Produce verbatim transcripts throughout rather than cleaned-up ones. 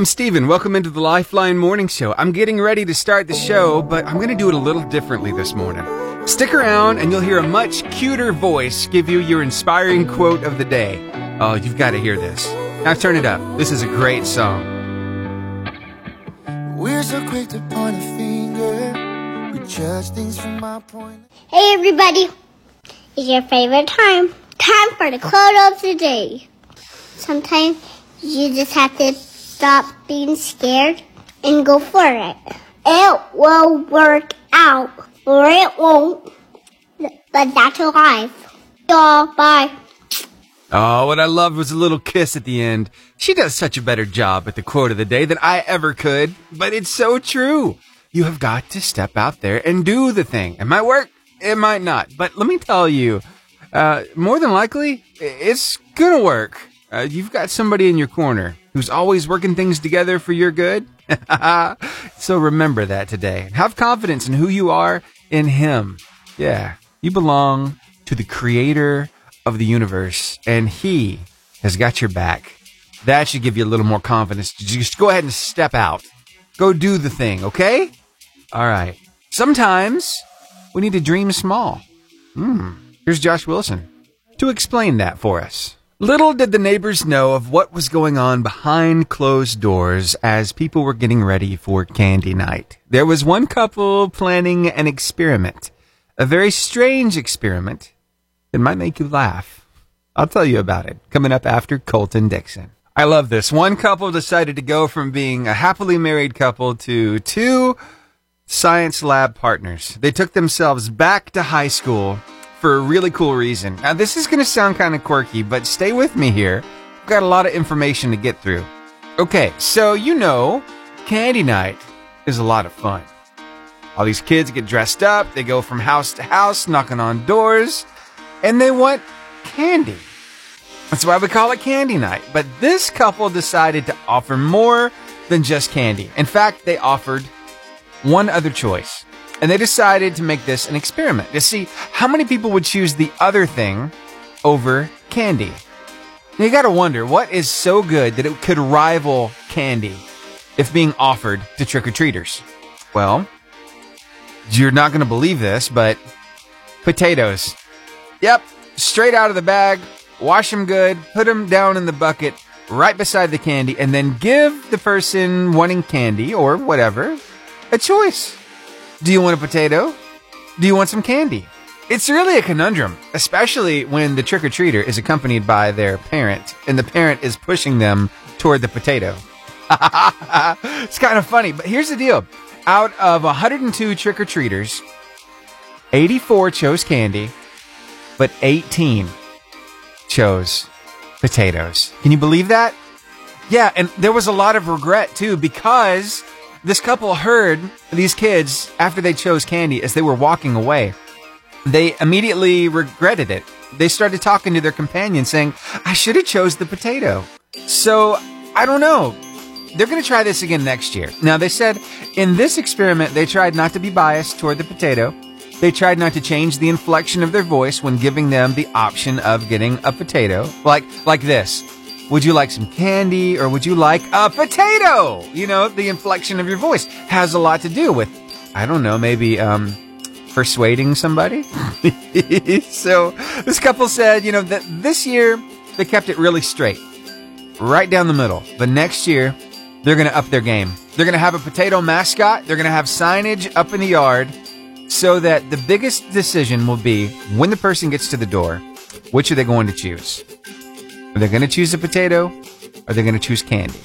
I'm Stephen. Welcome into the Lifeline Morning Show. I'm getting ready to start the show, but I'm going to do it a little differently this morning. Stick around and you'll hear a much cuter voice give you your inspiring quote of the day. Oh, you've got to hear this. Now turn it up. This is a great song. We're so quick to point a finger. We judge things from our point. Hey everybody. It's your favorite time. Time for the quote of the day. Sometimes you just have to stop being scared and go for it. It will work out, or it won't, but that's life. Oh, bye. Oh, what I loved was a little kiss at the end. She does such a better job at the quote of the day than I ever could, but it's so true. You have got to step out there and do the thing. It might work, it might not, but let me tell you, uh, more than likely, it's gonna work. Uh, you've got somebody in your corner who's always working things together for your good. So remember that today. Have confidence in who you are in him. Yeah, you belong to the creator of the universe, and he has got your back. That should give you a little more confidence. Just go ahead and step out. Go do the thing, okay? All right. Sometimes we need to dream small. Hmm. Here's Josh Wilson to explain that for us. Little did the neighbors know of what was going on behind closed doors as people were getting ready for candy night. There was one couple planning an experiment, a very strange experiment that might make you laugh. I'll tell you about it, coming up after Colton Dixon. I love this. One couple decided to go from being a happily married couple to two science lab partners. They took themselves back to high school for a really cool reason. Now, this is going to sound kind of quirky, but stay with me here. I've got a lot of information to get through. Okay, so you know, candy night is a lot of fun. All these kids get dressed up. They go from house to house, knocking on doors, and they want candy. That's why we call it candy night. But this couple decided to offer more than just candy. In fact, they offered one other choice. And they decided to make this an experiment to see how many people would choose the other thing over candy. Now you gotta wonder, what is so good that it could rival candy if being offered to trick-or-treaters? Well, you're not gonna believe this, but potatoes. Yep, straight out of the bag, wash them good, put them down in the bucket right beside the candy, and then give the person wanting candy or whatever a choice. Do you want a potato? Do you want some candy? It's really a conundrum, especially when the trick-or-treater is accompanied by their parent, and the parent is pushing them toward the potato. It's kind of funny, but here's the deal. Out of one hundred two trick-or-treaters, eighty-four chose candy, but eighteen chose potatoes. Can you believe that? Yeah, and there was a lot of regret, too, because this couple heard these kids, after they chose candy, as they were walking away, they immediately regretted it. They started talking to their companion saying, I should have chose the potato. So, I don't know. They're going to try this again next year. Now, they said in this experiment, they tried not to be biased toward the potato. They tried not to change the inflection of their voice when giving them the option of getting a potato. Like, like this. Would you like some candy, or would you like a potato? You know, the inflection of your voice has a lot to do with, I don't know, maybe um, persuading somebody. So this couple said, you know, that this year they kept it really straight, right down the middle. But next year they're going to up their game. They're going to have a potato mascot. They're going to have signage up in the yard so that the biggest decision will be when the person gets to the door, which are they going to choose? Are they going to choose a potato? Are they going to choose candy?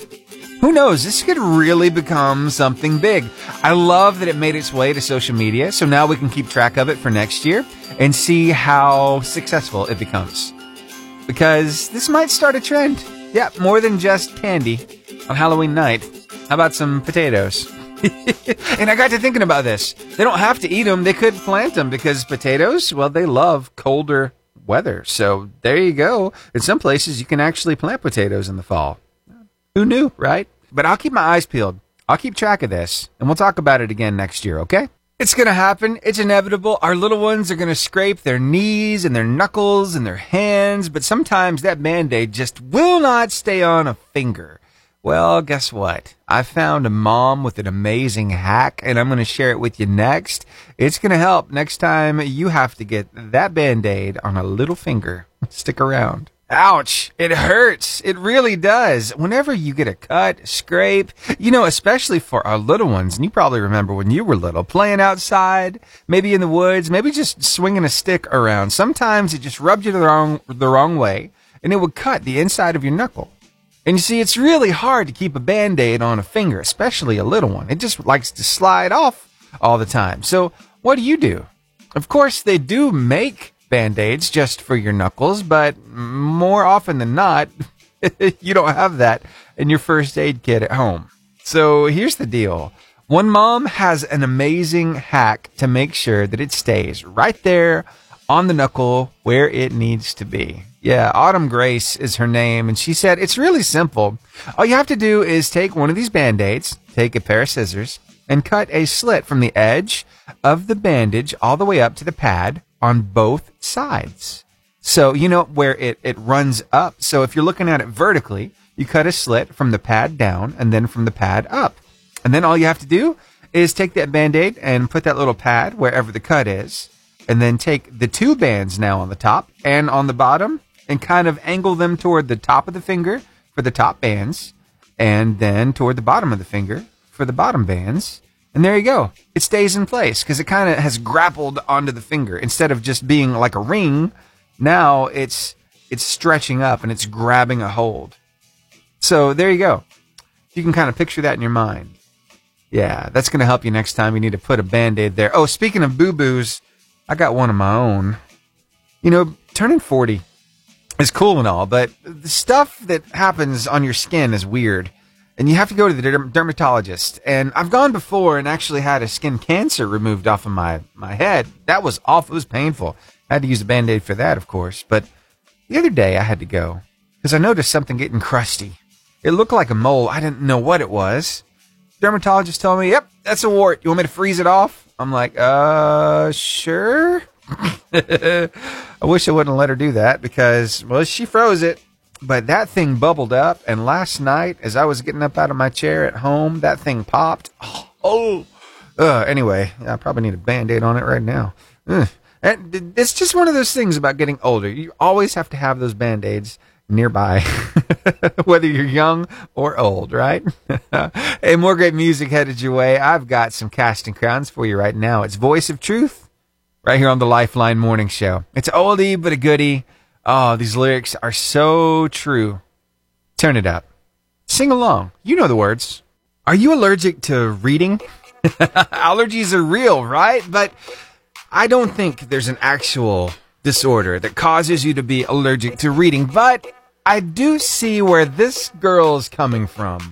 Who knows? This could really become something big. I love that it made its way to social media, so now we can keep track of it for next year and see how successful it becomes. Because this might start a trend. Yeah, more than just candy on Halloween night. How about some potatoes? And I got to thinking about this. They don't have to eat them. They could plant them because potatoes, well, they love colder weather. So there you go. In some places, you can actually plant potatoes in the fall. Who knew, right? But I'll keep my eyes peeled. I'll keep track of this, and we'll talk about it again next year, okay? It's going to happen. It's inevitable. Our little ones are going to scrape their knees and their knuckles and their hands, but sometimes that Band-Aid just will not stay on a finger. Well, guess what? I found a mom with an amazing hack, and I'm going to share it with you next. It's going to help next time you have to get that Band-Aid on a little finger. Stick around. Ouch, it hurts. It really does. Whenever you get a cut, scrape, you know, especially for our little ones, and you probably remember when you were little, playing outside, maybe in the woods, maybe just swinging a stick around. Sometimes it just rubbed you the wrong, the wrong way, and it would cut the inside of your knuckle. And you see, it's really hard to keep a Band-Aid on a finger, especially a little one. It just likes to slide off all the time. So what do you do? Of course, they do make Band-Aids just for your knuckles, but more often than not, you don't have that in your first aid kit at home. So here's the deal. One mom has an amazing hack to make sure that it stays right there on the knuckle where it needs to be. Yeah, Autumn Grace is her name, and she said it's really simple. All you have to do is take one of these Band-Aids, take a pair of scissors, and cut a slit from the edge of the bandage all the way up to the pad, on both sides. So, you know, where it, it runs up. So if you're looking at it vertically, you cut a slit from the pad down and then from the pad up. And then all you have to do is take that Band-Aid and put that little pad wherever the cut is. And then take the two bands now on the top and on the bottom and kind of angle them toward the top of the finger for the top bands. And then toward the bottom of the finger for the bottom bands. And there you go. It stays in place because it kind of has grappled onto the finger. Instead of just being like a ring, now it's it's stretching up and it's grabbing a hold. So there you go. You can kind of picture that in your mind. Yeah, that's going to help you next time you need to put a Band-Aid there. Oh, speaking of boo-boos, I got one of my own. You know, turning forty is cool and all, but the stuff that happens on your skin is weird. And you have to go to the dermatologist. And I've gone before and actually had a skin cancer removed off of my, my head. That was awful. It was painful. I had to use a Band-Aid for that, of course. But the other day I had to go because I noticed something getting crusty. It looked like a mole. I didn't know what it was. Dermatologist told me, yep, that's a wart. You want me to freeze it off? I'm like, uh, sure. I wish I wouldn't let her do that because, well, she froze it. But that thing bubbled up, and last night, as I was getting up out of my chair at home, that thing popped. Oh, oh. Uh, anyway, I probably need a Band-Aid on it right now. Ugh. And it's just one of those things about getting older. You always have to have those Band-Aids nearby, whether you're young or old, right? Hey, more great music headed your way. I've got some Casting Crowns for you right now. It's Voice of Truth right here on the Lifeline Morning Show. It's oldie but a goodie. Oh, these lyrics are so true. Turn it up. Sing along. You know the words. Are you allergic to reading? Allergies are real, right? But I don't think there's an actual disorder that causes you to be allergic to reading. But I do see where this girl's coming from.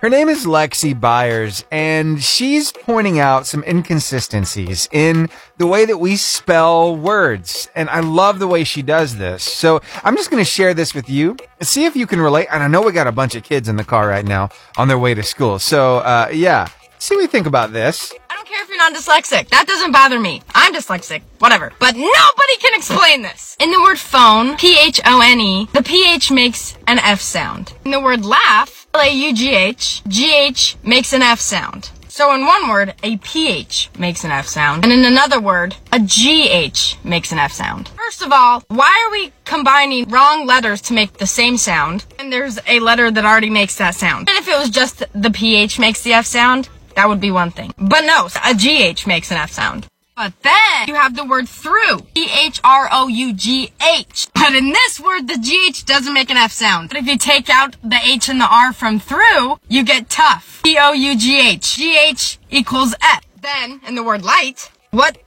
Her name is Lexi Byers, and she's pointing out some inconsistencies in the way that we spell words. And I love the way she does this. So I'm just going to share this with you and see if you can relate. And I know we got a bunch of kids in the car right now on their way to school. So, uh, yeah, see what you think about this. I don't care if you're not dyslexic. That doesn't bother me. I'm dyslexic. Whatever. But nobody can explain this. In the word phone, P H O N E, the P H makes an F sound. In the word laugh, L A U G H, G H makes an F sound. So in one word, a P H makes an F sound. And in another word, a G H makes an F sound. First of all, why are we combining wrong letters to make the same sound? And there's a letter that already makes that sound. And if it was just the P H makes the F sound, that would be one thing. But no, a G H makes an F sound. But then you have the word through, T H R O U G H. But in this word, the G H doesn't make an F sound. But if you take out the H and the R from through, you get tough, T O U G H. G H equals F. Then, in the word light, what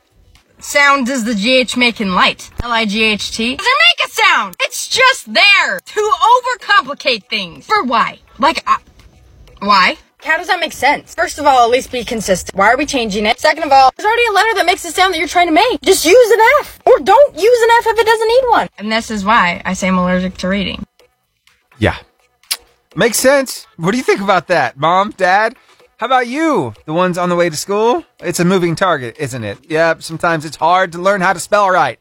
sound does the G H make in light? L I G H T. Doesn't make a sound! It's just there to overcomplicate things. For why? Like, uh, why? How does that make sense? First of all, at least be consistent. Why are we changing it? Second of all, there's already a letter that makes the sound that you're trying to make. Just use an F. Or don't use an F if it doesn't need one. And this is why I say I'm allergic to reading. Yeah. Makes sense. What do you think about that, Mom, Dad? How about you? The ones on the way to school? It's a moving target, isn't it? Yep, sometimes it's hard to learn how to spell right.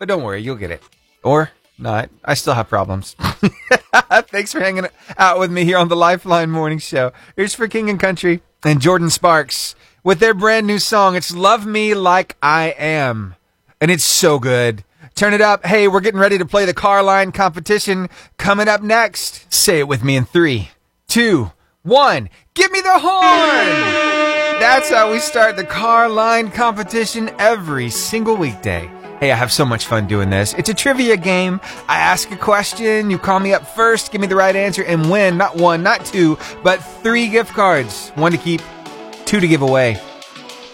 But don't worry, you'll get it. Or No, I still have problems. Thanks for hanging out with me here on the Lifeline Morning Show. Here's For King and Country and Jordan Sparks with their brand new song. It's Love Me Like I Am, and it's so good. Turn it up. Hey, we're getting ready to play the car line competition coming up next. Say it with me in three, two, one. Give me the horn! That's how we start the car line competition every single weekday. Hey, I have so much fun doing this. It's a trivia game. I ask a question, you call me up first, give me the right answer, and win not one, not two, but three gift cards. One to keep, two to give away.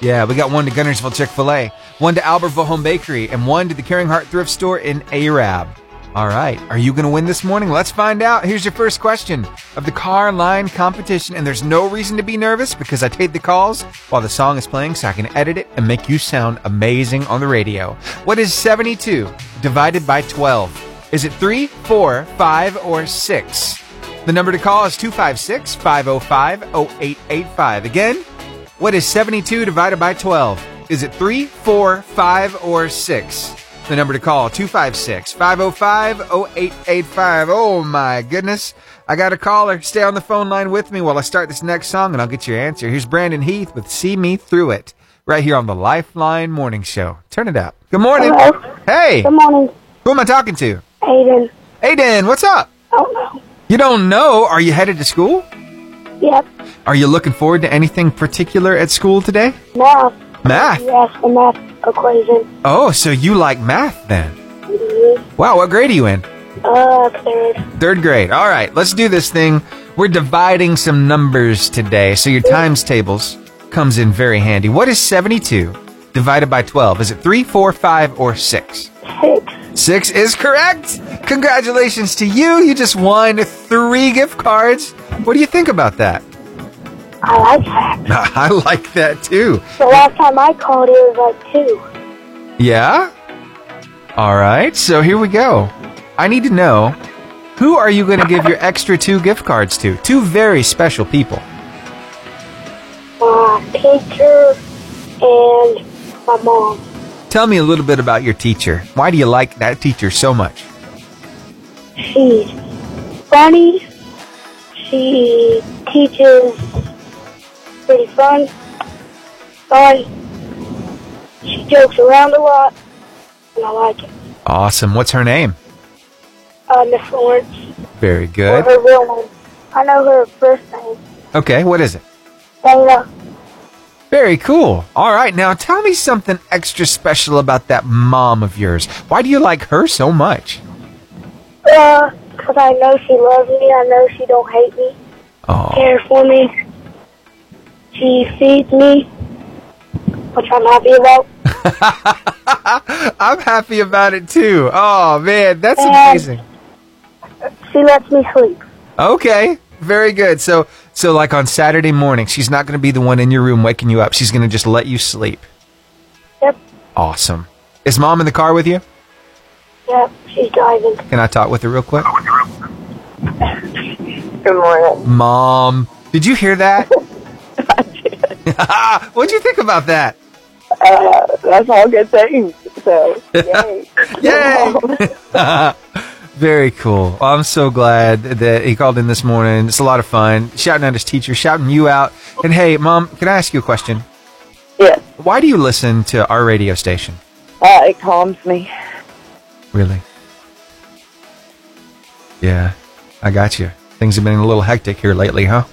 Yeah, we got one to Guntersville Chick-fil-A, one to Albertville Home Bakery, and one to the Caring Heart Thrift Store in Arab. All right, are you going to win this morning? Let's find out. Here's your first question of the car line competition, and there's no reason to be nervous because I take the calls while the song is playing so I can edit it and make you sound amazing on the radio. What is seventy-two divided by twelve? Is it three, four, five, or six? The number to call is two five six, five oh five, oh eight eight five. Again, what is seventy-two divided by twelve? Is it three, four, five, or six? The number to call, two five six, five oh five, oh eight eight five. Oh my goodness. I got a caller. Stay on the phone line with me while I start this next song and I'll get your answer. Here's Brandon Heath with See Me Through It right here on the Lifeline Morning Show. Turn it up. Good morning. Hello. Hey. Good morning. Who am I talking to? Aiden. Aiden, what's up? I don't know. You don't know? Are you headed to school? Yep. Are you looking forward to anything particular at school today? No. Math? Yes, the math equation. Oh, so you like math then? Mm-hmm. Wow, what grade are you in? Uh, third. Third grade. All right, let's do this thing. We're dividing some numbers today, so your times tables comes in very handy. What is seventy-two divided by twelve? Is it three, four, five, or six? Six. Six is correct. Congratulations to you. You just won three gift cards. What do you think about that? I like that. I like that, too. The last time I called, it was like two. Yeah? All right, so here we go. I need to know, who are you going to give your extra two gift cards to? Two very special people. Uh, teacher and my mom. Tell me a little bit about your teacher. Why do you like that teacher so much? She's funny. She teaches... pretty fun. Fun. She jokes around a lot, and I like it. Awesome. What's her name? Uh, Miss Lawrence. Very good. Or her real name. I know her first name. Okay, what is it? Dana. Very cool. All right, now tell me something extra special about that mom of yours. Why do you like her so much? Uh, because I know she loves me. I know she don't hate me. Oh. Care for me. She feeds me, which I'm happy about. I'm happy about it, too. Oh, man, that's and amazing. She lets me sleep. Okay, very good. So, so like on Saturday morning, she's not going to be the one in your room waking you up. She's going to just let you sleep. Yep. Awesome. Is Mom in the car with you? Yep, she's driving. Can I talk with her real quick? Good morning. Mom, did you hear that? What'd you think about that? Uh, that's all good things. So, yay. Yay! Very cool. I'm so glad that he called in this morning. It's a lot of fun. Shouting at his teacher, shouting you out. And hey, Mom, can I ask you a question? Yes. Why do you listen to our radio station? Uh, it calms me. Really? Yeah, I got you. Things have been a little hectic here lately, huh?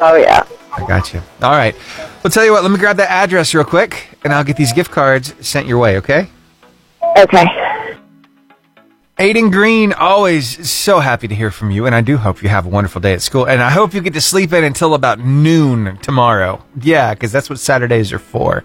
Oh, yeah. I got you. All right. Well, tell you what, let me grab that address real quick, and I'll get these gift cards sent your way, okay? Okay. Aiden Green, always so happy to hear from you, and I do hope you have a wonderful day at school, and I hope you get to sleep in until about noon tomorrow. Yeah, because that's what Saturdays are for.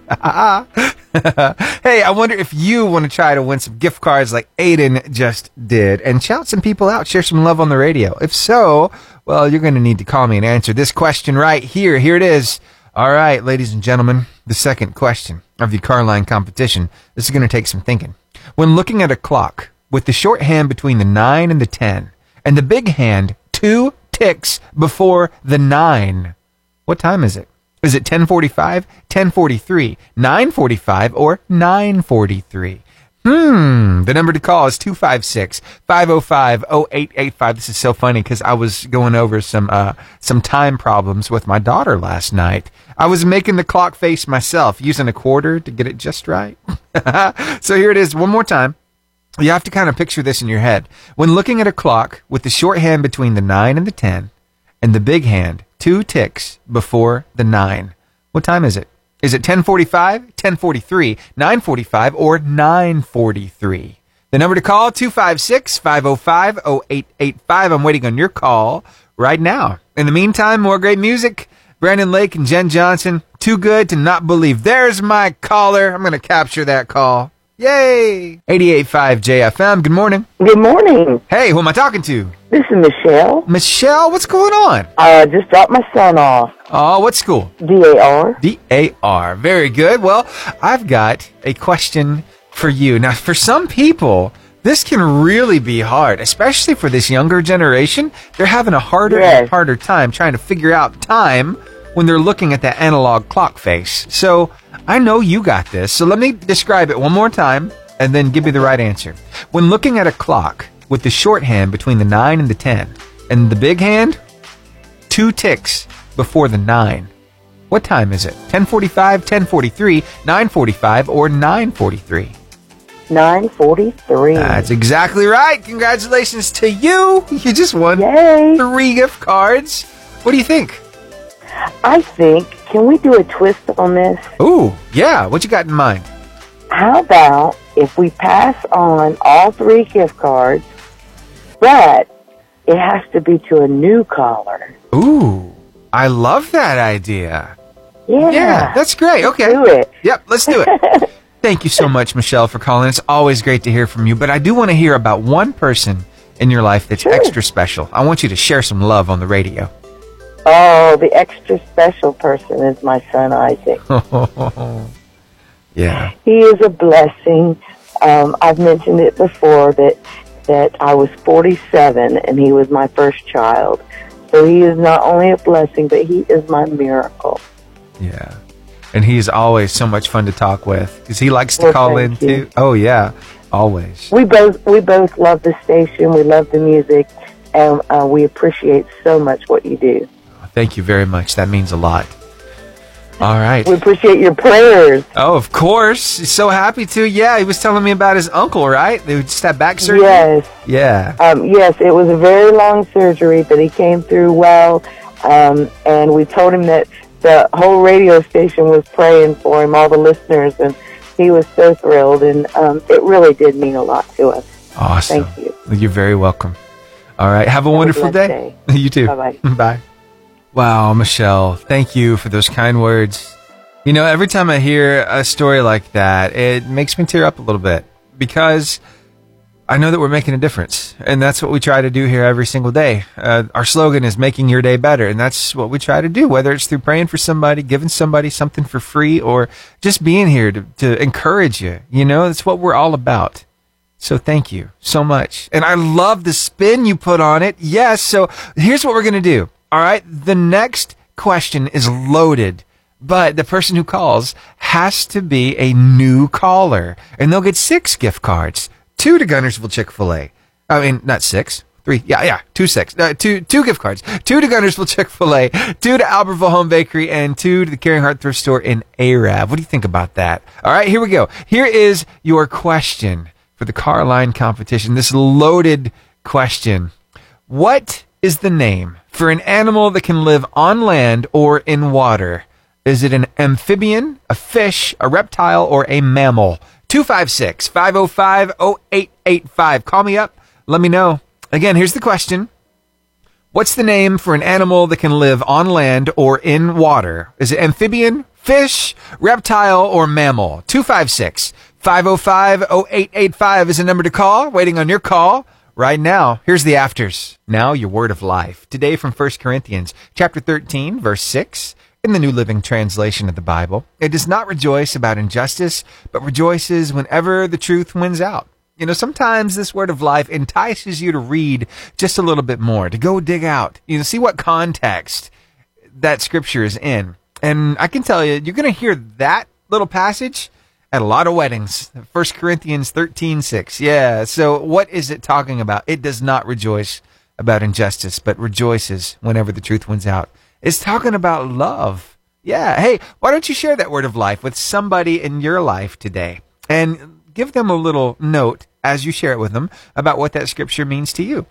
Hey, I wonder if you want to try to win some gift cards like Aiden just did, and shout some people out, share some love on the radio. If so... well, you're going to need to call me and answer this question right here. Here it is. All right, ladies and gentlemen, the second question of the car line competition. This is going to take some thinking. When looking at a clock with the short hand between the nine and the ten and the big hand two ticks before the nine, what time is it? Is it ten forty-five, ten forty-three, nine forty-five, or nine forty-three? Hmm. The number to call is two five six, five oh five, oh eight eight five. This is so funny because I was going over some uh, some time problems with my daughter last night. I was making the clock face myself, using a quarter to get it just right. So here it is one more time. You have to kind of picture this in your head. When looking at a clock with the short hand between the nine and the ten and the big hand, two ticks before the nine. What time is it? Is it ten forty-five, ten forty-three, nine forty-five, or nine forty-three? The number to call, two five six, five oh five, oh eight eight five. I'm waiting on your call right now. In the meantime, more great music. Brandon Lake and Jen Johnson, Too Good to Not Believe. There's my caller. I'm going to capture that call. Yay! eighty-eight point five J F M, good morning. Good morning. Hey, who am I talking to? This is Michelle. Michelle, what's going on? I uh, just dropped my son off. Oh, what school? D A R. D A R, very good. Well, I've got a question for you. Now, for some people, this can really be hard, especially for this younger generation. They're having a harder yes. and harder time trying to figure out time when they're looking at that analog clock face. So, I know you got this, so let me describe it one more time and then give me the right answer. When looking at a clock with the short hand between the nine and the ten and the big hand, two ticks before the nine. What time is it? ten forty-five, ten forty-three, nine forty-five, or nine forty-three? nine forty-three. That's exactly right. Congratulations to you. You just won Yay. three gift cards. What do you think? I think, can we do a twist on this? Ooh, yeah. What you got in mind? How about if we pass on all three gift cards, but it has to be to a new caller? Ooh, I love that idea. Yeah. Yeah, that's great. Let's okay. do it. Yep, let's do it. Thank you so much, Michelle, for calling. It's always great to hear from you, but I do want to hear about one person in your life that's sure. extra special. I want you to share some love on the radio. Oh, the extra special person is my son, Isaac. Yeah. He is a blessing. Um, I've mentioned it before that that I was forty-seven and he was my first child. So he is not only a blessing, but he is my miracle. Yeah. And he's always so much fun to talk with because he likes to well, call in, you. too. Oh, yeah. Always. We both, we both love the station. We love the music. And uh, we appreciate so much what you do. Thank you very much. That means a lot. All right. We appreciate your prayers. Oh, of course. So happy to. Yeah, he was telling me about his uncle, right? They just had back surgery? Yes. Yeah. Um, yes, it was a very long surgery, but he came through well. Um, and we told him that the whole radio station was praying for him, all the listeners, and he was so thrilled. And um, it really did mean a lot to us. Awesome. Thank you. You're very welcome. All right. Have a have wonderful a day. day. You too. Bye-bye. Bye. Wow, Michelle, thank you for those kind words. You know, every time I hear a story like that, it makes me tear up a little bit because I know that we're making a difference. And that's what we try to do here every single day. Uh, our slogan is making your day better. And that's what we try to do, whether it's through praying for somebody, giving somebody something for free, or just being here to, to encourage you. You know, that's what we're all about. So thank you so much. And I love the spin you put on it. Yes. So here's what we're going to do. All right, the next question is loaded, but the person who calls has to be a new caller, and they'll get six gift cards, two to Guntersville Chick-fil-A. I mean, not six, three, yeah, yeah, two six, uh, two, two gift cards, two to Guntersville Chick-fil-A, two to Albertville Home Bakery, and two to the Caring Heart Thrift Store in Arab. What do you think about that? All right, here we go. Here is your question for the car line competition, this loaded question. What is the name for an animal that can live on land or in water? Is it an amphibian, a fish, a reptile, or a mammal? two five six, five oh five, oh eight eight five. Call me up. Let me know. Again, here's the question. What's the name for an animal that can live on land or in water? Is it amphibian, fish, reptile, or mammal? two five six, five oh five, oh eight eight five is a number to call. Waiting on your call. Right now, here's the afters. Now, your word of life. Today from First Corinthians, chapter thirteen, verse six, in the New Living Translation of the Bible. It does not rejoice about injustice, but rejoices whenever the truth wins out. You know, sometimes this word of life entices you to read just a little bit more, to go dig out, you know, see what context that scripture is in. And I can tell you, you're going to hear that little passage at a lot of weddings. First Corinthians thirteen six. Yeah. So what is it talking about? It does not rejoice about injustice, but rejoices whenever the truth wins out. It's talking about love. Yeah. Hey, why don't you share that word of life with somebody in your life today and give them a little note as you share it with them about what that scripture means to you.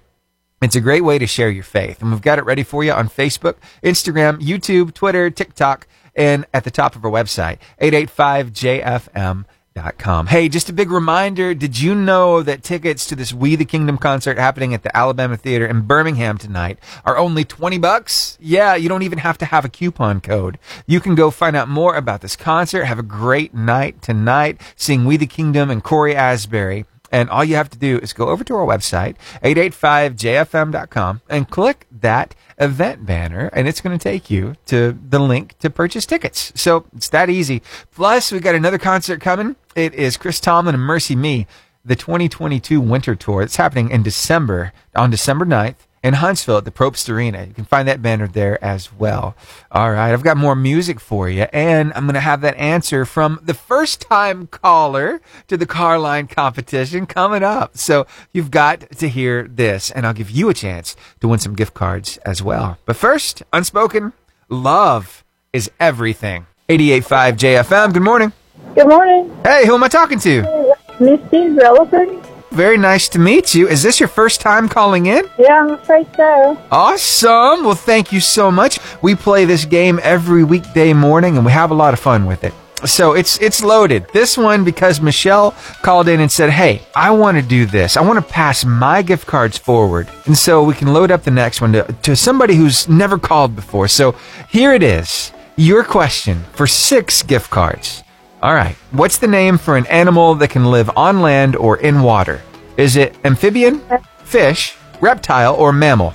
It's a great way to share your faith. And we've got it ready for you on Facebook, Instagram, YouTube, Twitter, TikTok, and at the top of our website, eight eight five J F M dot com. Hey, just a big reminder, did you know that tickets to this We the Kingdom concert happening at the Alabama Theater in Birmingham tonight are only twenty bucks? Yeah, you don't even have to have a coupon code. You can go find out more about this concert. Have a great night tonight, seeing We the Kingdom and Corey Asbury. And all you have to do is go over to our website, eight eight five J F M dot com, and click that event banner, and it's going to take you to the link to purchase tickets. So it's that easy. Plus, we got another concert coming. It is Chris Tomlin and Mercy Me, the twenty twenty-two Winter Tour. It's happening in December, on December ninth. In Huntsville at the Probst Arena. You can find that banner there as well. All right, I've got more music for you, and I'm going to have that answer from the first-time caller to the car line competition coming up. So you've got to hear this, and I'll give you a chance to win some gift cards as well. But first, unspoken, love is everything. eighty-eight point five J F M, good morning. Good morning. Hey, who am I talking to? Misty Relaford. Very nice to meet you. Is this your first time calling in? Yeah, I'm afraid so. Awesome. Well, thank you so much. We play this game every weekday morning, and we have a lot of fun with it. So it's it's loaded. This one, because Michelle called in and said, hey, I want to do this. I want to pass my gift cards forward. And so we can load up the next one to, to somebody who's never called before. So here it is. Your question for six gift cards. All right. What's the name for an animal that can live on land or in water? Is it amphibian, fish, reptile, or mammal?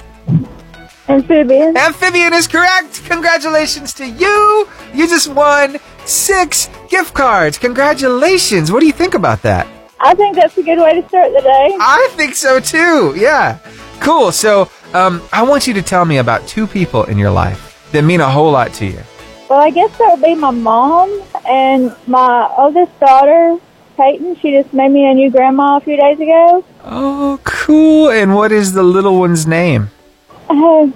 Amphibian. Amphibian is correct. Congratulations to you. You just won six gift cards. Congratulations. What do you think about that? I think that's a good way to start the day. I think so, too. Yeah. Cool. So um, I want you to tell me about two people in your life that mean a whole lot to you. Well, I guess that would be my mom and my oldest daughter, Peyton. She just made me a new grandma a few days ago. Oh, cool. And what is the little one's name? Uh,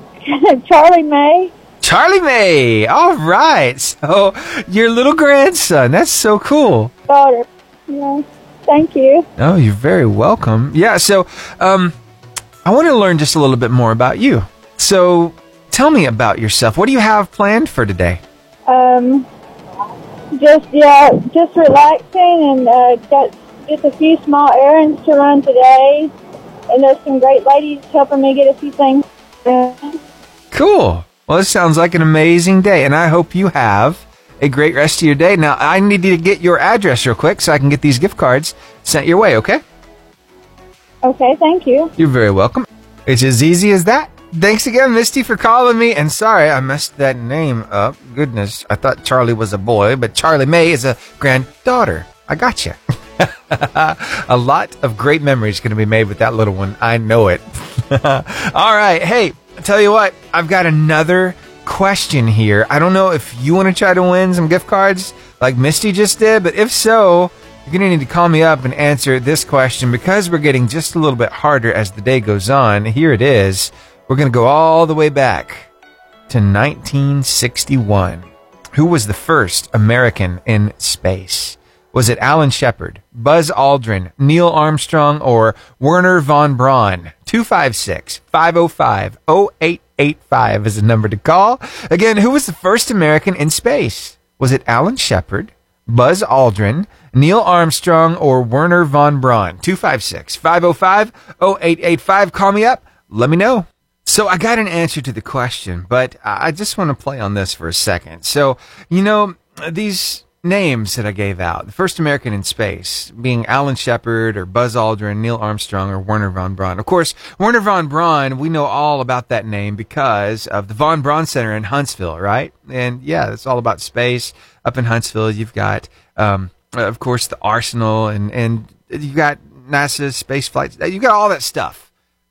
Charlie May. Charlie May. All right. So your little grandson. That's so cool. Daughter. Yeah. Thank you. Oh, you're very welcome. Yeah. So um, I want to learn just a little bit more about you. So tell me about yourself. What do you have planned for today? Um, just, yeah, just relaxing and uh, got just a few small errands to run today. And there's some great ladies helping me get a few things done. Cool. Well, it sounds like an amazing day, and I hope you have a great rest of your day. Now, I need you to get your address real quick so I can get these gift cards sent your way, okay? Okay, thank you. You're very welcome. It's as easy as that. Thanks again, Misty, for calling me. And sorry, I messed that name up. Goodness, I thought Charlie was a boy, but Charlie May is a granddaughter. I gotcha. A lot of great memories going to be made with that little one. I know it. All right. Hey, I'll tell you what. I've got another question here. I don't know if you want to try to win some gift cards like Misty just did, but if so, you're going to need to call me up and answer this question because we're getting just a little bit harder as the day goes on. Here it is. We're going to go all the way back to nineteen sixty-one. Who was the first American in space? Was it Alan Shepard, Buzz Aldrin, Neil Armstrong, or Werner von Braun? two five six, five oh five, oh eight eight five is the number to call. Again, who was the first American in space? Was it Alan Shepard, Buzz Aldrin, Neil Armstrong, or Werner von Braun? two five six, five oh five, oh eight eight five. Call me up. Let me know. So I got an answer to the question, but I just want to play on this for a second. So, you know, these names that I gave out, the first American in space being Alan Shepard or Buzz Aldrin, Neil Armstrong, or Werner von Braun. Of course, Werner von Braun, we know all about that name because of the Von Braun Center in Huntsville, right? And yeah, it's all about space. Up in Huntsville, you've got, um, of course, the Arsenal and, and you've got NASA's space flights. You've got all that stuff.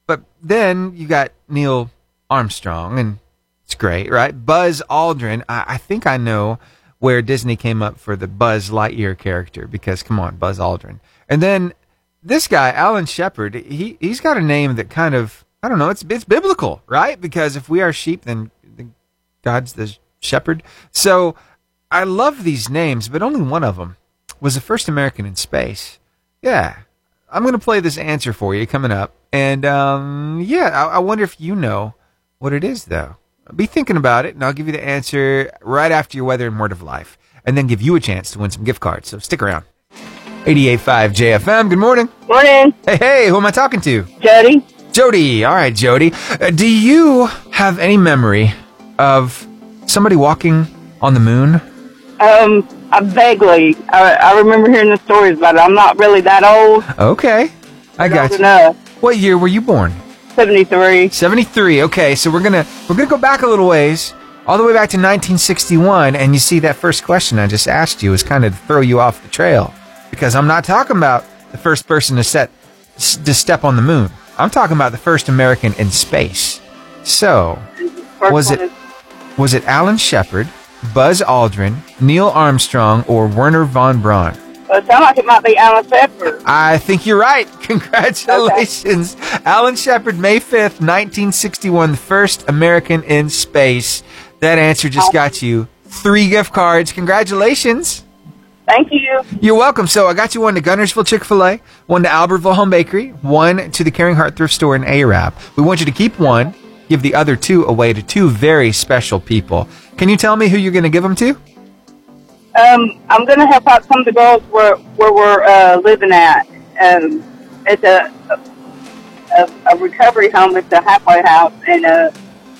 But then you got Neil Armstrong, and it's great, right? Buzz Aldrin, I, I think I know where Disney came up for the Buzz Lightyear character, because, come on, Buzz Aldrin. And then this guy, Alan Shepard, he, he's got a name that kind of, I don't know, it's it's biblical, right? Because if we are sheep, then God's the shepherd. So I love these names, but only one of them was the first American in space. Yeah. I'm going to play this answer for you coming up. And, um, yeah, I, I wonder if you know what it is, though. Be thinking about it, and I'll give you the answer right after your weather and word of life, and then give you a chance to win some gift cards. So stick around. eighty-eight point five J F M, good morning. Morning. Hey, hey, who am I talking to? Jody. Jody. All right, Jody. Uh, do you have any memory of somebody walking on the moon? Um, I vaguely. I, I remember hearing the stories, but I'm not really that old. Okay. I got you. Enough. What year were you born? seventy-three seventy-three Okay, so we're gonna we're gonna go back a little ways, all the way back to nineteen sixty-one And you see, that first question I just asked you was kind of to throw you off the trail, because I'm not talking about the first person to set to step on the moon. I'm talking about the first American in space. So, was it was it Alan Shepard, Buzz Aldrin, Neil Armstrong, or Werner von Braun? Well, it sounds like it might be Alan Shepard. I think you're right. Congratulations. Okay. Alan Shepard, May fifth, nineteen sixty-one, the first American in space. That answer just got you three gift cards. Congratulations. Thank you. You're welcome. So I got you one to Guntersville Chick-fil-A, one to Albertville Home Bakery, one to the Caring Heart Thrift Store in Arab. We want you to keep one, give the other two away to two very special people. Can you tell me who you're going to give them to? Um, I'm going to help out some of the girls where, where we're uh, living at. Um, it's a, a a recovery home. It's a halfway house. And uh,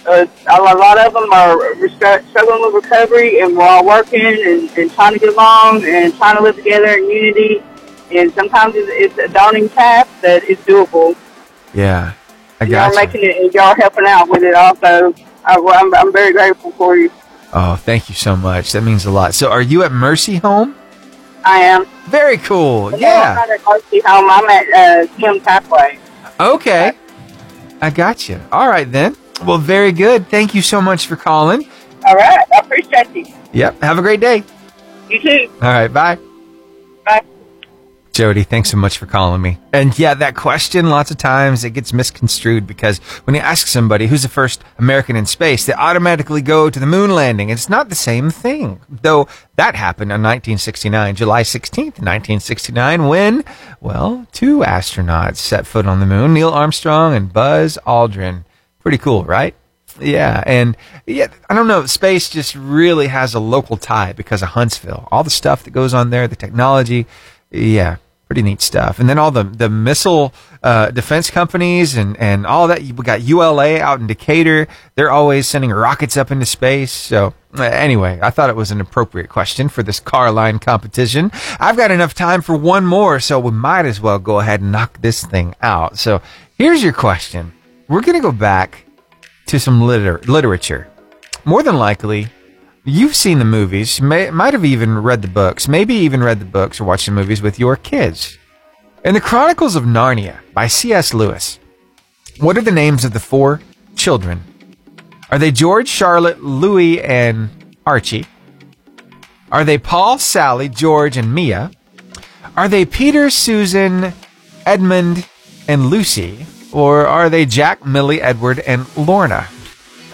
uh, a lot of them are restru- struggling with recovery, and we're all working and, and trying to get along and trying to live together in unity. And sometimes it's, it's a daunting task, but it's doable. Yeah, I got y'all you. Making it, and y'all helping out with it also. I, I'm, I'm very grateful for you. Oh, thank you so much. That means a lot. So are you at Mercy Home? I am. Very cool. But yeah. I'm not at Mercy Home. I'm at uh, Kim's Halfway. Okay. I got you. All right, then. Well, very good. Thank you so much for calling. All right. I appreciate you. Yep. Have a great day. You too. All right. Bye. Bye. Jody, thanks so much for calling me. And yeah, that question, lots of times it gets misconstrued, because when you ask somebody who's the first American in space, they automatically go to the moon landing. It's not the same thing, though that happened in nineteen sixty-nine July sixteenth, nineteen sixty-nine when, well, two astronauts set foot on the moon, Neil Armstrong and Buzz Aldrin. Pretty cool, right? Yeah, and yeah, I don't know, space just really has a local tie because of Huntsville. All the stuff that goes on there, the technology, yeah. Pretty neat stuff. And then all the, the missile uh, defense companies and, and all that. We got U L A out in Decatur. They're always sending rockets up into space. So anyway, I thought it was an appropriate question for this car line competition. I've got enough time for one more, so we might as well go ahead and knock this thing out. So here's your question. We're going to go back to some liter- literature. More than likely, you've seen the movies, may, might have even read the books, maybe even read the books or watched the movies with your kids. In the Chronicles of Narnia by C S. Lewis, what are the names of the four children? Are they George, Charlotte, Louis, and Archie? Are they Paul, Sally, George, and Mia? Are they Peter, Susan, Edmund, and Lucy? Or are they Jack, Millie, Edward, and Lorna?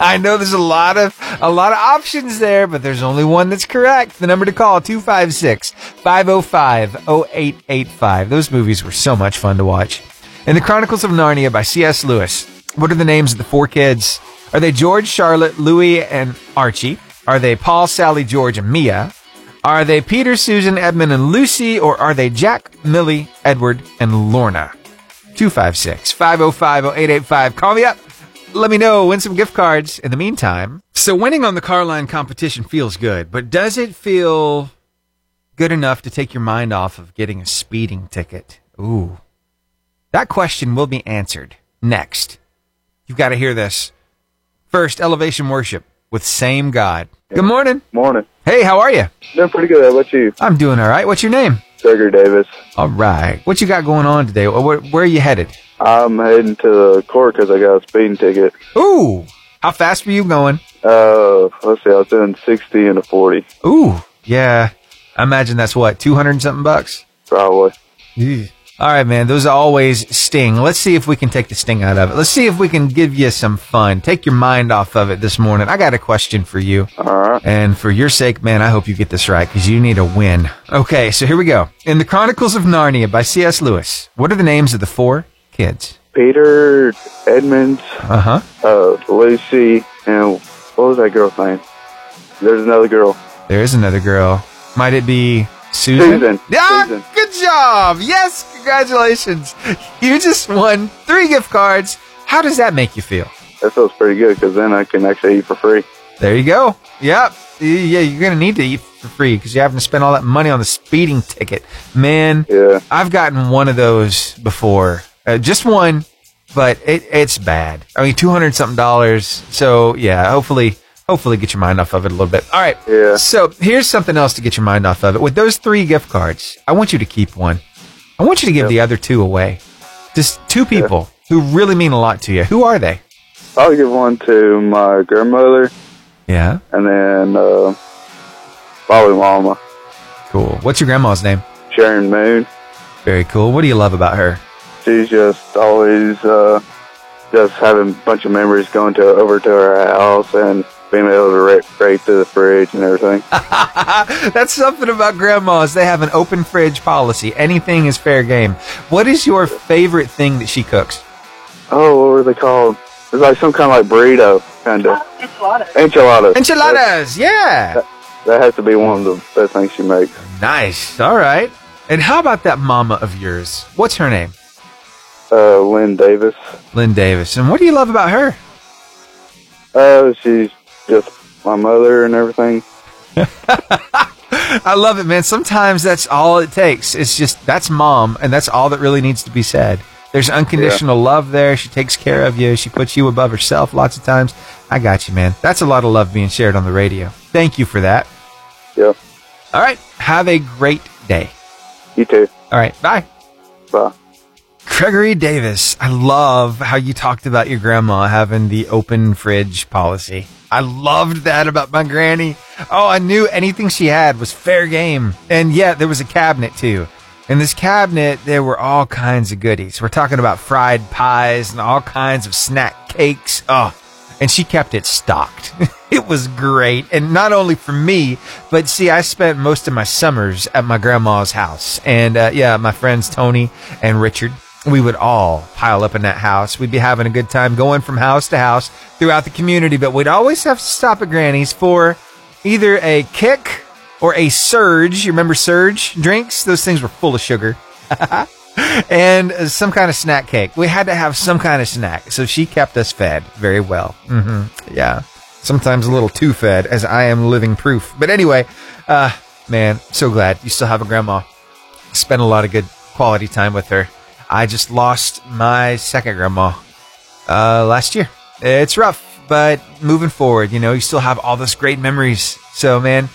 I know there's a lot of a lot of options there, but there's only one that's correct. The number to call, two five six, five oh five, oh eight eight five Those movies were so much fun to watch. In the Chronicles of Narnia by C S. Lewis, what are the names of the four kids? Are they George, Charlotte, Louis, and Archie? Are they Paul, Sally, George, and Mia? Are they Peter, Susan, Edmund, and Lucy? Or are they Jack, Millie, Edward, and Lorna? two five six, five oh five, oh eight eight five Call me up. Let me know, win some gift cards in the meantime. So winning on the car line competition feels good, but does it feel good enough to take your mind off of getting a speeding ticket? Ooh. That question will be answered next. You've got to hear this. First, Elevation Worship with Same God. Good morning. Morning. Hey, how are you? Doing pretty good. How about you? I'm doing all right. What's your name? Gregory Davis. All right. What you got going on today? Where, where are you headed? I'm heading to the court because I got a speeding ticket. Ooh. How fast were you going? Uh, let's see. I was doing sixty and a forty Ooh. Yeah. I imagine that's what, two hundred and something bucks? Probably. Ew. All right, man. Those always sting. Let's see if we can take the sting out of it. Let's see if we can give you some fun. Take your mind off of it this morning. I got a question for you. All right. And for your sake, man, I hope you get this right because you need a win. Okay, so here we go. In the Chronicles of Narnia by C S. Lewis, what are the names of the four kids? Peter, Edmund, uh-huh. uh, Lucy, and what was that girl's name? There's another girl. There is another girl. Might it be Susan? Susan. Ah, Susan. Good job. Yes, congratulations. You just won three gift cards. How does that make you feel? That feels pretty good because then I can actually eat for free. There you go. Yep. Yeah, you're going to need to eat for free because you haven't spent all that money on the speeding ticket. Man, yeah. I've gotten one of those before. Uh, just one, but it, it's bad. I mean, two hundred something dollars. So, yeah, hopefully... Hopefully get your mind off of it a little bit. All right. Yeah. So here's something else to get your mind off of it. With those three gift cards, I want you to keep one. I want you to give yeah. the other two away. Just two people yeah. who really mean a lot to you. Who are they? I'll give one to my grandmother. Yeah. And then uh, probably Mama. Cool. What's your grandma's name? Sharon Moon. Very cool. What do you love about her? She's just always uh, just having a bunch of memories going to over to her house and being able to rake right through the fridge and everything. That's something about grandmas. They have an open fridge policy. Anything is fair game. What is your favorite thing that she cooks? Oh, what were they called? It was like some kind of like burrito. Kind of. Enchiladas. Enchiladas. Enchiladas, yeah. That, that has to be one of the best things she makes. Nice. All right. And how about that mama of yours? What's her name? Uh, Lynn Davis. Lynn Davis. And what do you love about her? Uh, she's just my mother and everything. I love it, man. Sometimes that's all it takes. It's just, that's mom, and that's all that really needs to be said. There's unconditional yeah. love there. She takes care of you. She puts you above herself lots of times. I got you, man. That's a lot of love being shared on the radio. Thank you for that. Yeah. All right. Have a great day. You too. All right. Bye. Bye. Gregory Davis, I love how you talked about your grandma having the open fridge policy. I loved that about my granny. Oh, I knew anything she had was fair game. And yeah, there was a cabinet too. In this cabinet, there were all kinds of goodies. We're talking about fried pies and all kinds of snack cakes. Oh, and she kept it stocked. It was great. And not only for me, but see, I spent most of my summers at my grandma's house. And uh, yeah, my friends Tony and Richard, we would all pile up in that house. We'd be having a good time going from house to house throughout the community, but we'd always have to stop at Granny's for either a kick or a surge. You remember surge drinks? Those things were full of sugar. And some kind of snack cake. We had to have some kind of snack. So she kept us fed very well. Mm-hmm. Yeah. Sometimes a little too fed, as I am living proof. But anyway, uh, man, so glad you still have a grandma. Spent a lot of good quality time with her. I just lost my second grandma uh, last year. It's rough, but moving forward, you know, you still have all those great memories. So, man,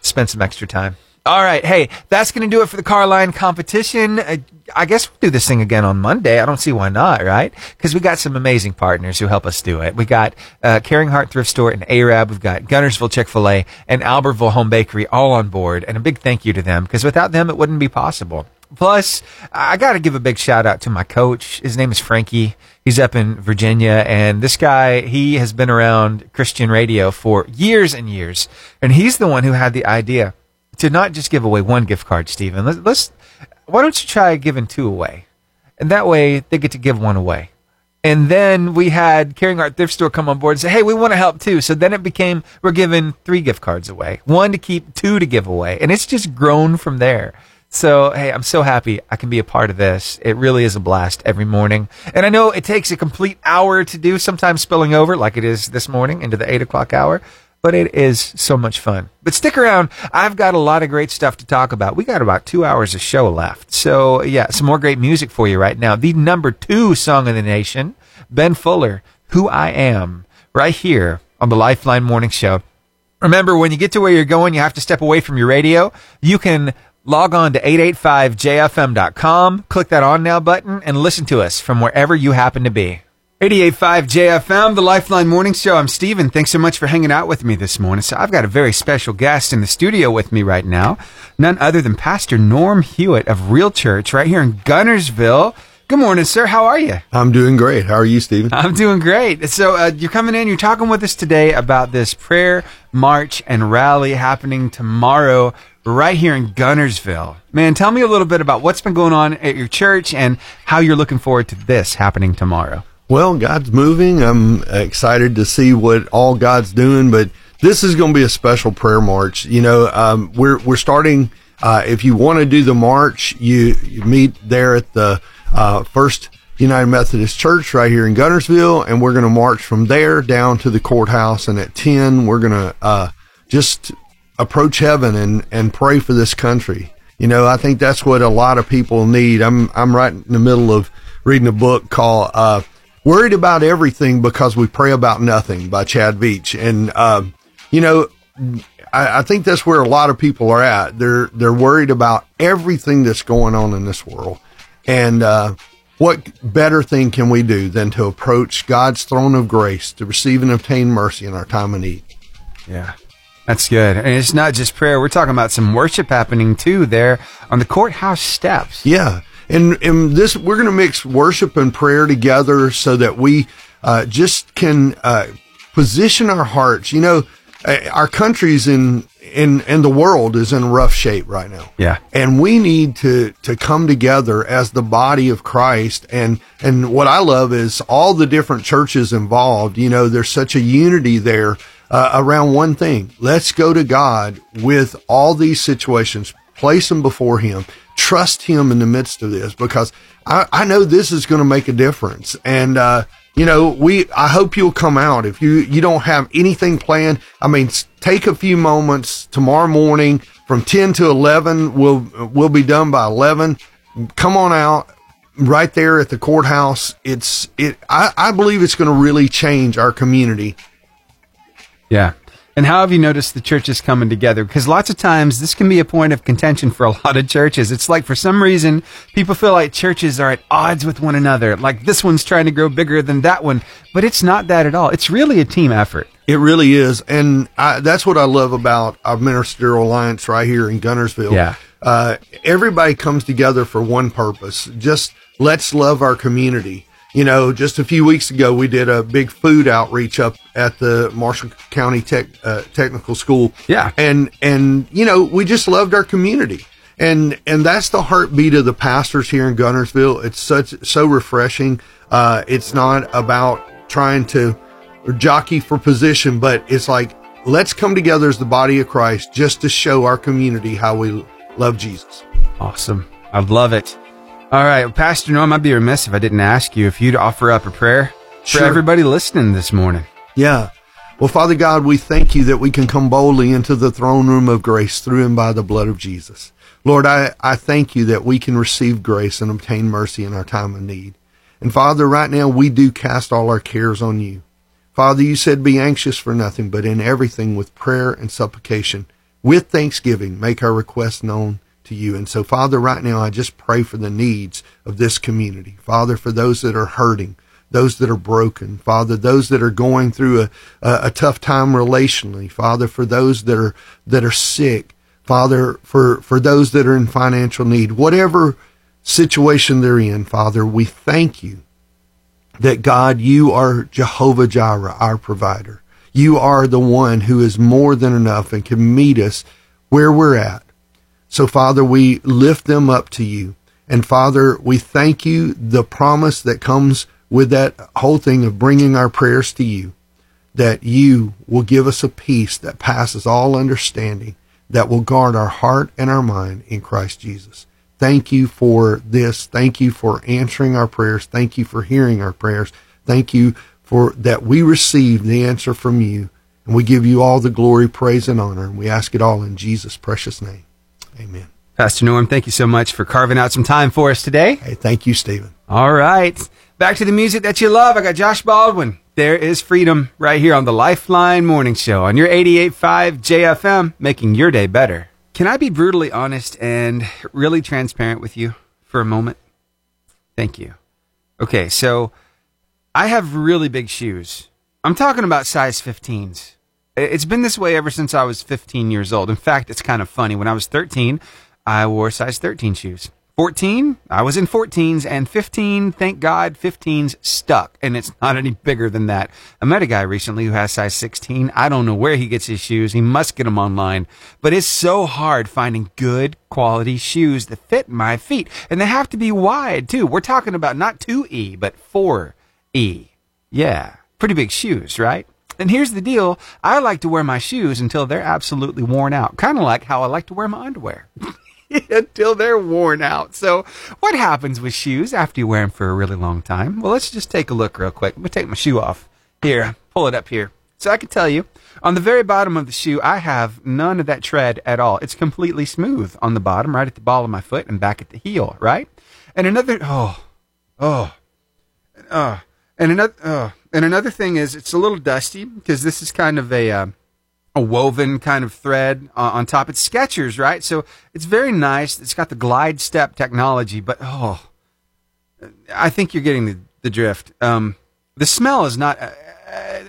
spend some extra time. All right. Hey, that's going to do it for the car line competition. Uh, I guess we'll do this thing again on Monday. I don't see why not, right? Because we got some amazing partners who help us do it. We got uh, Caring Heart Thrift Store and Arab. We've got Guntersville Chick-fil-A and Albertville Home Bakery all on board. And a big thank you to them, because without them, it wouldn't be possible. Plus, I got to give a big shout out to my coach. His name is Frankie. He's up in Virginia. And this guy, he has been around Christian radio for years and years. And he's the one who had the idea to not just give away one gift card, Stephen. Let's, let's, why don't you try giving two away? And that way they get to give one away. And then we had Caring Heart Thrift Store come on board and say, hey, we want to help too. So then it became, we're giving three gift cards away, one to keep, two to give away. And it's just grown from there. So, hey, I'm so happy I can be a part of this. It really is a blast every morning. And I know it takes a complete hour to do, sometimes spilling over like it is this morning into the eight o'clock hour, but it is so much fun. But stick around. I've got a lot of great stuff to talk about. We got about two hours of show left. So, yeah, some more great music for you right now. The number two song in the nation, Ben Fuller, Who I Am, right here on the Lifeline Morning Show. Remember, when you get to where you're going, you have to step away from your radio. You can log on to eight eight five J F M dot com, click that On Now button, and listen to us from wherever you happen to be. eighty-eight point five J F M, the Lifeline Morning Show. I'm Stephen. Thanks so much for hanging out with me this morning. So I've got a very special guest in the studio with me right now, none other than Pastor Norm Hewitt of Real Church right here in Guntersville. Good morning, sir. How are you? I'm doing great. How are you, Stephen? I'm doing great. So uh, you're coming in, you're talking with us today about this prayer, march, and rally happening tomorrow right here in Guntersville. Man, tell me a little bit about what's been going on at your church and how you're looking forward to this happening tomorrow. Well, God's moving. I'm excited to see what all God's doing, but this is going to be a special prayer march. You know, um, we're we're starting. Uh, if you want to do the march, you, you meet there at the uh, First United Methodist Church right here in Guntersville, and we're going to march from there down to the courthouse. And at ten, we're going to uh, just approach heaven and, and pray for this country. You know, I think that's what a lot of people need. I'm I'm right in the middle of reading a book called uh, "Worried About Everything Because We Pray About Nothing" by Chad Veach, and uh, you know. I think that's where a lot of people are at. They're they're worried about everything that's going on in this world. And uh, what better thing can we do than to approach God's throne of grace to receive and obtain mercy in our time of need? Yeah, that's good. And it's not just prayer. We're talking about some worship happening, too, there on the courthouse steps. Yeah. And, and this we're going to mix worship and prayer together so that we uh, just can uh, position our hearts. You know, our country's in, in, and the world is in rough shape right now. Yeah. And we need to, to come together as the body of Christ. And, and what I love is all the different churches involved. You know, there's such a unity there uh, around one thing. Let's go to God with all these situations, place them before Him, trust Him in the midst of this, because I, I know this is going to make a difference. And, uh, You know, we, I hope you'll come out. If you, you don't have anything planned, I mean, take a few moments tomorrow morning from ten to eleven. We'll, we'll be done by eleven. Come on out right there at the courthouse. It's, it, I, I believe it's going to really change our community. Yeah. And how have you noticed the churches coming together? Because lots of times this can be a point of contention for a lot of churches. It's like for some reason, people feel like churches are at odds with one another. Like this one's trying to grow bigger than that one. But it's not that at all. It's really a team effort. It really is. And I, that's what I love about our ministerial alliance right here in Guntersville. Yeah. Uh, everybody comes together for one purpose. Just let's love our community. You know, just a few weeks ago, we did a big food outreach up at the Marshall County Tech uh, Technical School. Yeah. And, and, you know, we just loved our community. And, and that's the heartbeat of the pastors here in Guntersville. It's such, so refreshing. Uh, it's not about trying to jockey for position, but it's like, let's come together as the body of Christ just to show our community how we love Jesus. Awesome. I love it. All right, Pastor Norm, I'd be remiss if I didn't ask you if you'd offer up a prayer sure. for everybody listening this morning. Yeah. Well, Father God, we thank you that we can come boldly into the throne room of grace through and by the blood of Jesus. Lord, I, I thank you that we can receive grace and obtain mercy in our time of need. And Father, right now, we do cast all our cares on you. Father, you said, be anxious for nothing, but in everything with prayer and supplication, with thanksgiving, make our requests known to you. And so, Father, right now, I just pray for the needs of this community. Father, for those that are hurting, those that are broken, Father, those that are going through a, a, a tough time relationally, Father, for those that are that are sick, Father, for, for those that are in financial need, whatever situation they're in, Father, we thank you that, God, you are Jehovah Jireh, our provider. You are the one who is more than enough and can meet us where we're at. So, Father, we lift them up to you. And, Father, we thank you the promise that comes with that whole thing of bringing our prayers to you, that you will give us a peace that passes all understanding, that will guard our heart and our mind in Christ Jesus. Thank you for this. Thank you for answering our prayers. Thank you for hearing our prayers. Thank you for that we receive the answer from you. And we give you all the glory, praise, and honor. And we ask it all in Jesus' precious name. Amen. Pastor Norm, thank you so much for carving out some time for us today. Hey, thank you, Stephen. All right. Back to the music that you love. I got Josh Baldwin. There is freedom right here on the Lifeline Morning Show on your eighty-eight point five J F M, making your day better. Can I be brutally honest and really transparent with you for a moment? Thank you. Okay, so I have really big shoes. I'm talking about size fifteens. It's been this way ever since I was fifteen years old. In fact, it's kind of funny. When I was thirteen, I wore size thirteen shoes. fourteen, I was in fourteens, and fifteen, thank God, fifteens stuck, and it's not any bigger than that. I met a guy recently who has size sixteen. I don't know where he gets his shoes. He must get them online, but it's so hard finding good quality shoes that fit my feet, and they have to be wide, too. We're talking about not two E, but four E. Yeah, pretty big shoes, right? And here's the deal. I like to wear my shoes until they're absolutely worn out, kind of like how I like to wear my underwear. Until they're worn out. So what happens with shoes after you wear them for a really long time? Well, let's just take a look real quick. I'm going to take my shoe off here. Pull it up here. So I can tell you, on the very bottom of the shoe, I have none of that tread at all. It's completely smooth on the bottom, right at the ball of my foot and back at the heel, right? And another, oh, oh, oh, and another, oh, and another thing is it's a little dusty because this is kind of a, uh, a woven kind of thread uh, on top. It's Skechers, right? So it's very nice. It's got the glide step technology, but oh, I think you're getting the, the drift. Um, the smell is not uh,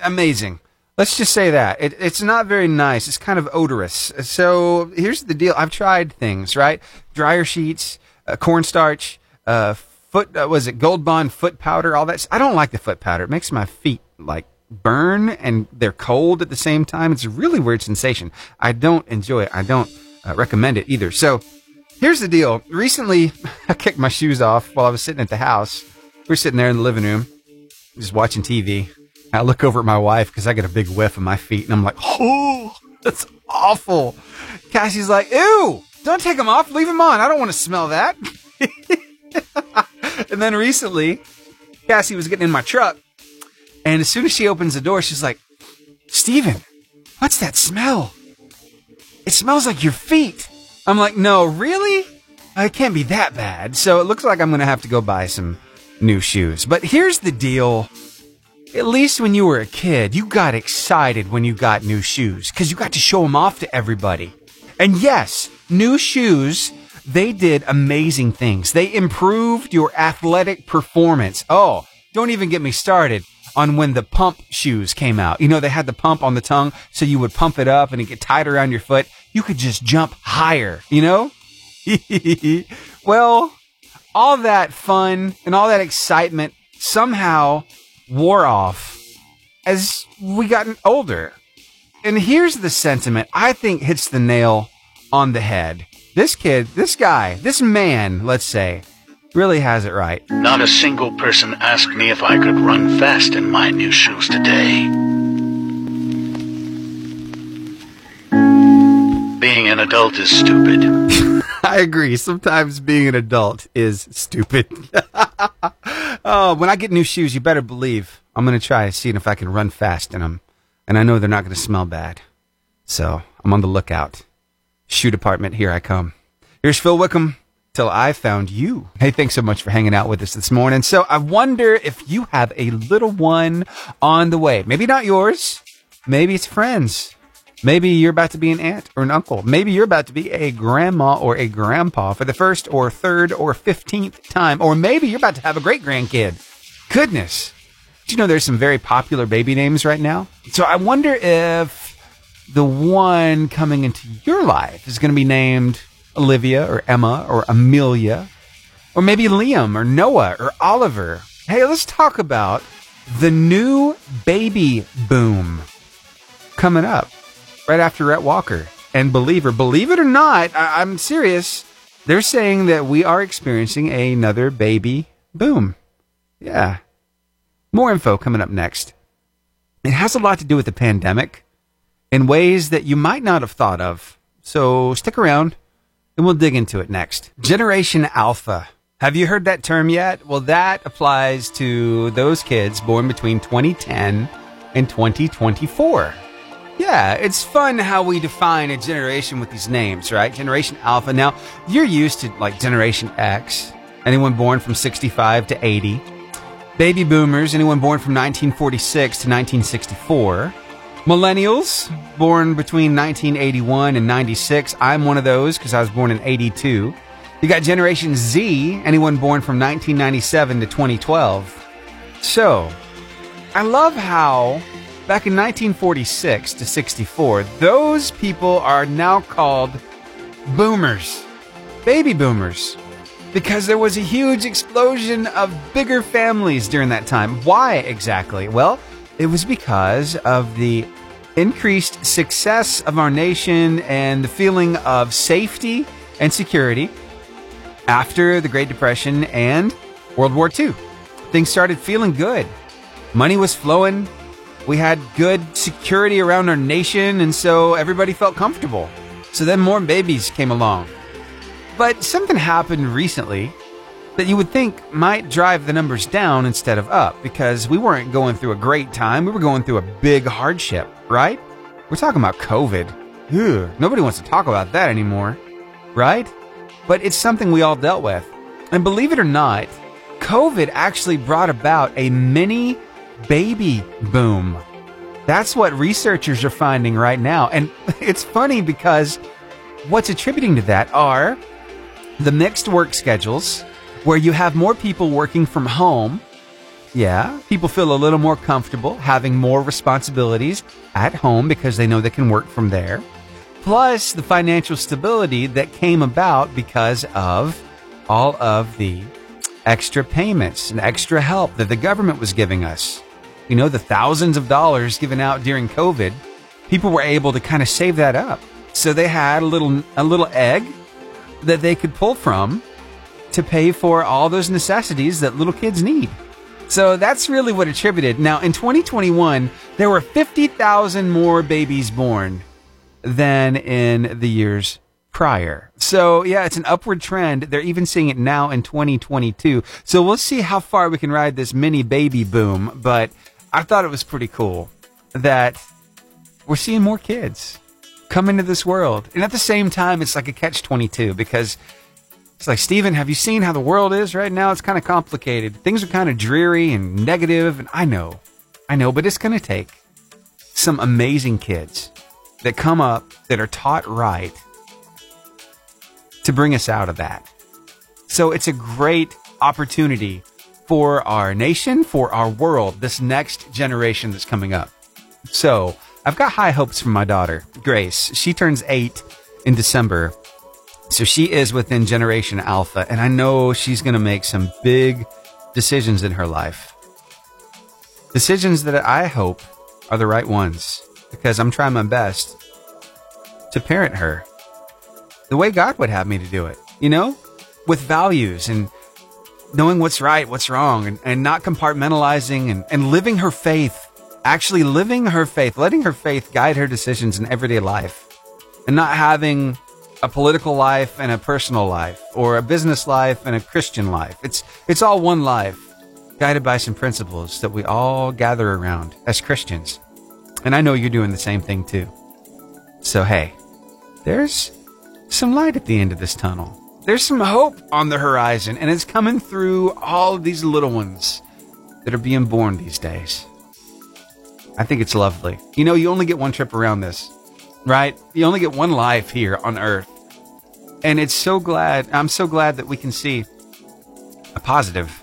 amazing. Let's just say that. It, it's not very nice. It's kind of odorous. So here's the deal. I've tried things, right? Dryer sheets, uh, cornstarch, uh, foot, uh, was it Gold Bond foot powder, all that. I don't like the foot powder. It makes my feet like burn, and they're cold at the same time. It's a really weird sensation. I don't enjoy it. I don't uh, recommend it either. So here's the deal. Recently, I kicked my shoes off while I was sitting at the house. We were sitting there in the living room, just watching T V. I look over at my wife because I get a big whiff of my feet, and I'm like, oh, that's awful. Cassie's like, ew, don't take them off. Leave them on. I don't want to smell that. And then recently, Cassie was getting in my truck. And as soon as she opens the door, she's like, Stephen, what's that smell? It smells like your feet. I'm like, no, really? It can't be that bad. So it looks like I'm going to have to go buy some new shoes. But here's the deal. At least when you were a kid, you got excited when you got new shoes because you got to show them off to everybody. And yes, new shoes, they did amazing things. They improved your athletic performance. Oh, don't even get me started on when the pump shoes came out. You know, they had the pump on the tongue, so you would pump it up and it get tighter around your foot. You could just jump higher, you know? Well, all that fun and all that excitement somehow wore off as we gotten older. And here's the sentiment I think hits the nail on the head. This kid, this guy, this man, let's say, really has it right. Not a single person asked me if I could run fast in my new shoes today. Being an adult is stupid. I agree. Sometimes being an adult is stupid. Oh, when I get new shoes, you better believe I'm going to try to see if I can run fast in them. And I know they're not going to smell bad. So I'm on the lookout. Shoe department, here I come. Here's Phil Wickham. Till I found you. Hey, thanks so much for hanging out with us this morning. So I wonder if you have a little one on the way. Maybe not yours. Maybe it's friends. Maybe you're about to be an aunt or an uncle. Maybe you're about to be a grandma or a grandpa for the first or third or fifteenth time. Or maybe you're about to have a great grandkid. Goodness. Did you know there's some very popular baby names right now? So I wonder if the one coming into your life is going to be named Olivia or Emma or Amelia, or maybe Liam or Noah or Oliver. Hey, let's talk about the new baby boom coming up right after Rhett Walker and Believer. Believe it or not, I- I'm serious. They're saying that we are experiencing another baby boom. Yeah. More info coming up next. It has a lot to do with the pandemic in ways that you might not have thought of. So stick around. And we'll dig into it next. Generation Alpha. Have you heard that term yet? Well, that applies to those kids born between twenty ten and twenty twenty-four. Yeah, it's fun how we define a generation with these names, right? Generation Alpha. Now, you're used to like Generation X, anyone born from sixty-five to eighty. Baby Boomers, anyone born from nineteen forty-six to nineteen sixty-four. Millennials, born between nineteen eighty-one and ninety-six. I'm one of those because I was born in eighty-two. You got Generation Z, anyone born from nineteen ninety-seven to twenty twelve. So, I love how back in nineteen forty-six to sixty-four, those people are now called boomers, baby boomers, because there was a huge explosion of bigger families during that time. Why exactly? Well, it was because of the increased success of our nation and the feeling of safety and security after the Great Depression and World War Two. Things started feeling good. Money was flowing. We had good security around our nation, and so everybody felt comfortable. So then more babies came along. But something happened recently that you would think might drive the numbers down instead of up, because we weren't going through a great time. We were going through a big hardship, right? We're talking about COVID. Ugh, nobody wants to talk about that anymore, right? But it's something we all dealt with. And believe it or not, COVID actually brought about a mini baby boom. That's what researchers are finding right now. And it's funny because what's attributing to that are the mixed work schedules, where you have more people working from home. Yeah, people feel a little more comfortable having more responsibilities at home because they know they can work from there. Plus the financial stability that came about because of all of the extra payments and extra help that the government was giving us. You know, the thousands of dollars given out during COVID, people were able to kind of save that up. So they had a little a little egg that they could pull from to pay for all those necessities that little kids need. So that's really what attributed. Now, in twenty twenty-one, there were fifty thousand more babies born than in the years prior. So yeah, it's an upward trend. They're even seeing it now in twenty twenty-two. So we'll see how far we can ride this mini baby boom. But I thought it was pretty cool that we're seeing more kids come into this world. And at the same time, it's like a catch twenty-two, because it's like, Stephen, have you seen how the world is right now? It's kind of complicated. Things are kind of dreary and negative. And I know, I know, but it's going to take some amazing kids that come up that are taught right to bring us out of that. So it's a great opportunity for our nation, for our world, this next generation that's coming up. So I've got high hopes for my daughter, Grace. She turns eight in December. So she is within Generation Alpha, and I know she's going to make some big decisions in her life. Decisions that I hope are the right ones, because I'm trying my best to parent her the way God would have me to do it, you know, with values and knowing what's right, what's wrong, and, and not compartmentalizing and, and living her faith, actually living her faith, letting her faith guide her decisions in everyday life, and not having a political life and a personal life, or a business life and a Christian life. It's it's all one life, guided by some principles that we all gather around as Christians. And I know you're doing the same thing too. So hey, there's some light at the end of this tunnel. There's some hope on the horizon, and it's coming through all of these little ones that are being born these days. I think it's lovely. You know, you only get one trip around this, right? You only get one life here on earth. And it's so glad, I'm so glad that we can see a positive.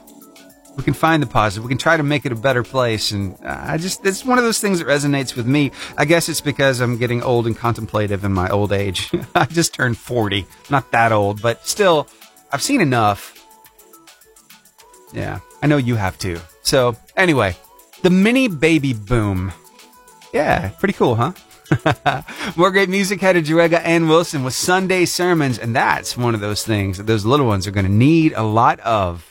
We can find the positive. We can try to make it a better place. And I just, it's one of those things that resonates with me. I guess it's because I'm getting old and contemplative in my old age. I just turned forty. Not that old, but still, I've seen enough. Yeah, I know you have too. So anyway, the mini baby boom. Yeah, pretty cool, huh? More great music. Head to Juega and Wilson with Sunday sermons, and that's one of those things that those little ones are going to need a lot of.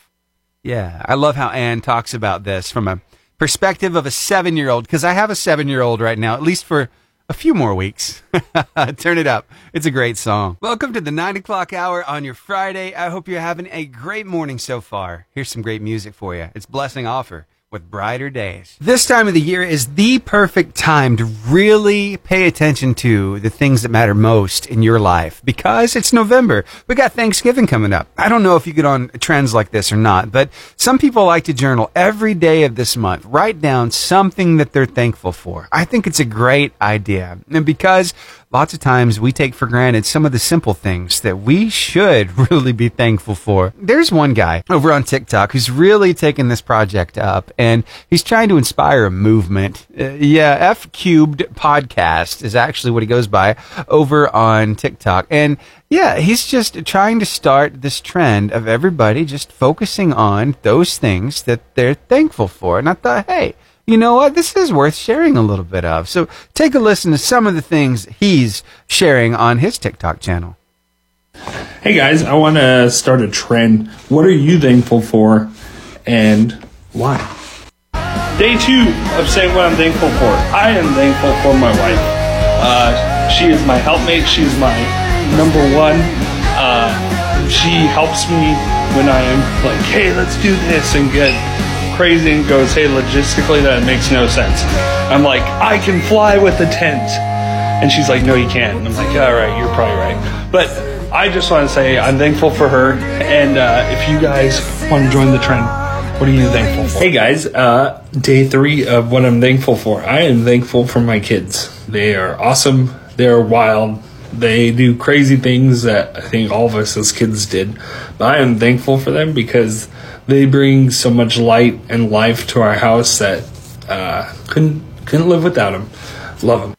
Yeah, I love how Ann talks about this from a perspective of a seven-year-old, because I have a seven-year-old right now, at least for a few more weeks. Turn it up. It's a great song. Welcome to the nine o'clock hour on your Friday. I hope you're having a great morning so far. Here's some great music for you. It's Blessing Offer with Brighter Days. This time of the year is the perfect time to really pay attention to the things that matter most in your life, because it's November. We got Thanksgiving coming up. I don't know if you get on trends like this or not, but some people like to journal every day of this month, write down something that they're thankful for. I think it's a great idea. And because lots of times we take for granted some of the simple things that we should really be thankful for. There's one guy over on TikTok who's really taken this project up, and he's trying to inspire a movement. Uh, yeah, F Cubed Podcast is actually what he goes by over on TikTok. And yeah, he's just trying to start this trend of everybody just focusing on those things that they're thankful for. And I thought, hey, you know what? This is worth sharing a little bit of. So take a listen to some of the things he's sharing on his TikTok channel. Hey guys, I want to start a trend. What are you thankful for and why? Day two of saying what I'm thankful for. I am thankful for my wife. Uh, she is my helpmate. She's my number one. Uh, she helps me when I am like, hey, let's do this and get crazy and goes, hey, logistically that makes no sense. I'm like, I can fly with the tent, and she's like, no you can't. And I'm like, all right, you're probably right. But I just want to say I'm thankful for her. And uh, if you guys want to join the trend, what are you thankful for? Hey guys, uh, day three of what I'm thankful for. I am thankful for my kids. They are awesome. They're wild. They do crazy things that I think all of us as kids did. But I am thankful for them because they bring so much light and life to our house that uh, couldn't couldn't live without them. Love them.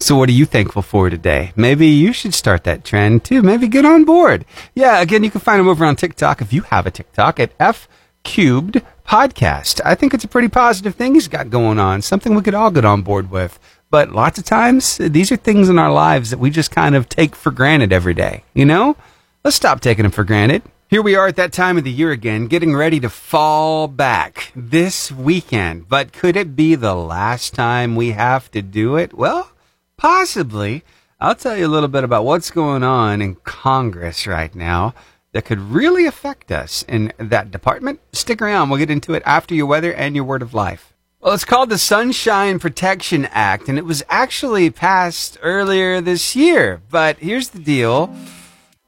So what are you thankful for today? Maybe you should start that trend too. Maybe get on board. Yeah, again, you can find them over on TikTok if you have a TikTok at F Cubed Podcast. I think it's a pretty positive thing he's got going on. Something we could all get on board with. But lots of times, these are things in our lives that we just kind of take for granted every day. You know, let's stop taking them for granted. Here we are at that time of the year again, getting ready to fall back this weekend. But could it be the last time we have to do it? Well, possibly. I'll tell you a little bit about what's going on in Congress right now that could really affect us in that department. Stick around. We'll get into it after your weather and your word of life. Well, it's called the Sunshine Protection Act, and it was actually passed earlier this year. But here's the deal.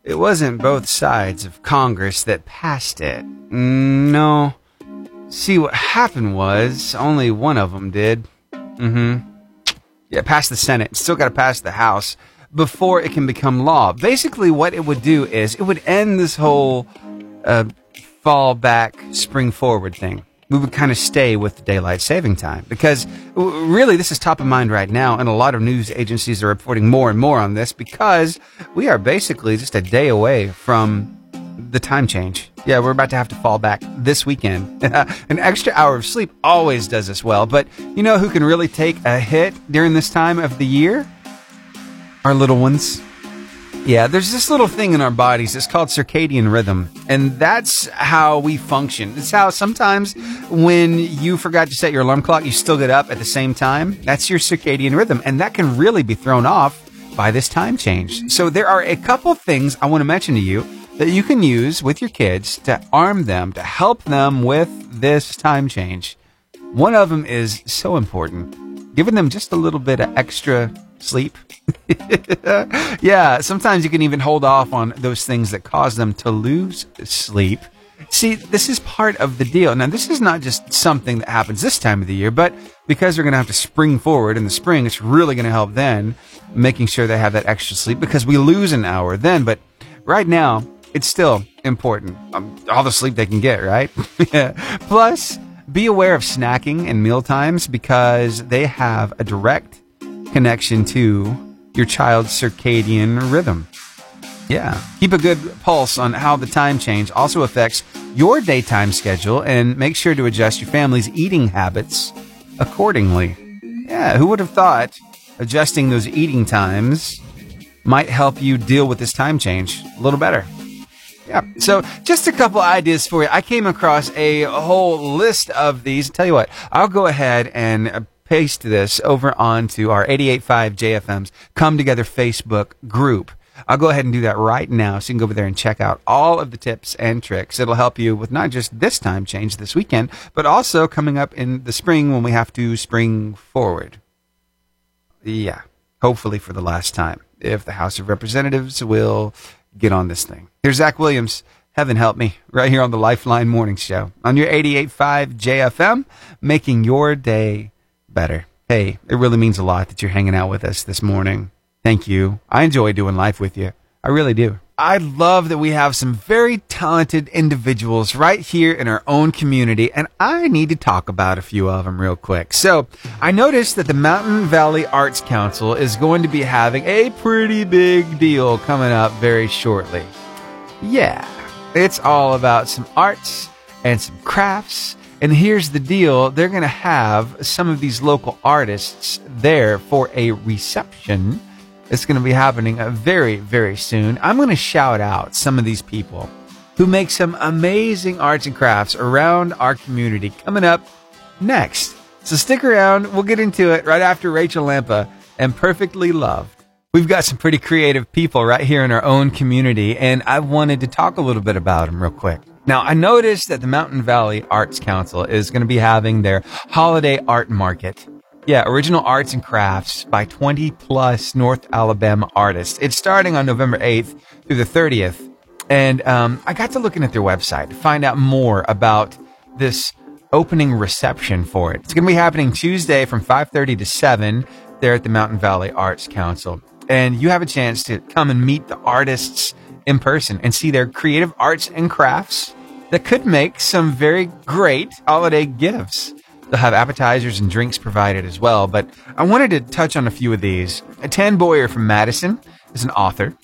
It wasn't both sides of Congress that passed it. No. See, what happened was only one of them did. Mm-hmm. Yeah, passed the Senate. Still got to pass the House before it can become law. Basically, what it would do is it would end this whole uh, fall back, spring forward thing. We would kind of stay with daylight saving time because really this is top of mind right now. And a lot of news agencies are reporting more and more on this because we are basically just a day away from the time change. Yeah, we're about to have to fall back this weekend. An extra hour of sleep always does us well. But you know who can really take a hit during this time of the year? Our little ones. Yeah, there's this little thing in our bodies. It's called circadian rhythm. And that's how we function. It's how sometimes when you forgot to set your alarm clock, you still get up at the same time. That's your circadian rhythm. And that can really be thrown off by this time change. So there are a couple things I want to mention to you that you can use with your kids to arm them, to help them with this time change. One of them is so important. Giving them just a little bit of extra sleep. Yeah, sometimes you can even hold off on those things that cause them to lose sleep. See, this is part of the deal. Now, this is not just something that happens this time of the year, but because they're going to have to spring forward in the spring, it's really going to help then making sure they have that extra sleep because we lose an hour then. But right now, it's still important. Um, all the sleep they can get, right? Plus, be aware of snacking and meal times because they have a direct connection to your child's circadian rhythm. Yeah. Keep a good pulse on how the time change also affects your daytime schedule and make sure to adjust your family's eating habits accordingly. Yeah. Who would have thought adjusting those eating times might help you deal with this time change a little better? Yeah. So just a couple ideas for you. I came across a whole list of these. Tell you what, I'll go ahead and paste this over onto our eighty-eight point five J F M's Come Together Facebook group. I'll go ahead and do that right now so you can go over there and check out all of the tips and tricks. It'll help you with not just this time change this weekend, but also coming up in the spring when we have to spring forward. Yeah, hopefully for the last time, if the House of Representatives will get on this thing. Here's Zach Williams. Heaven help me, right here on the Lifeline Morning Show on your eighty-eight point five J F M, making your day better. Hey, it really means a lot that you're hanging out with us this morning. Thank you. I enjoy doing life with you. I really do. I love that we have some very talented individuals right here in our own community, and I need to talk about a few of them real quick. So I noticed that the Mountain Valley Arts Council is going to be having a pretty big deal coming up very shortly. Yeah, it's all about some arts and some crafts. And here's the deal. They're going to have some of these local artists there for a reception. It's going to be happening very, very soon. I'm going to shout out some of these people who make some amazing arts and crafts around our community coming up next. So stick around. We'll get into it right after Rachel Lampa and Perfectly Loved. We've got some pretty creative people right here in our own community, and I wanted to talk a little bit about them real quick. Now, I noticed that the Mountain Valley Arts Council is going to be having their holiday art market. Yeah, original arts and crafts by twenty plus North Alabama artists. It's starting on November eighth through the thirtieth. And um, I got to looking at their website to find out more about this opening reception for it. It's going to be happening Tuesday from five thirty to seven there at the Mountain Valley Arts Council. And you have a chance to come and meet the artists in person and see their creative arts and crafts that could make some very great holiday gifts. They'll have appetizers and drinks provided as well, but I wanted to touch on a few of these. Tan Boyer from Madison is an author.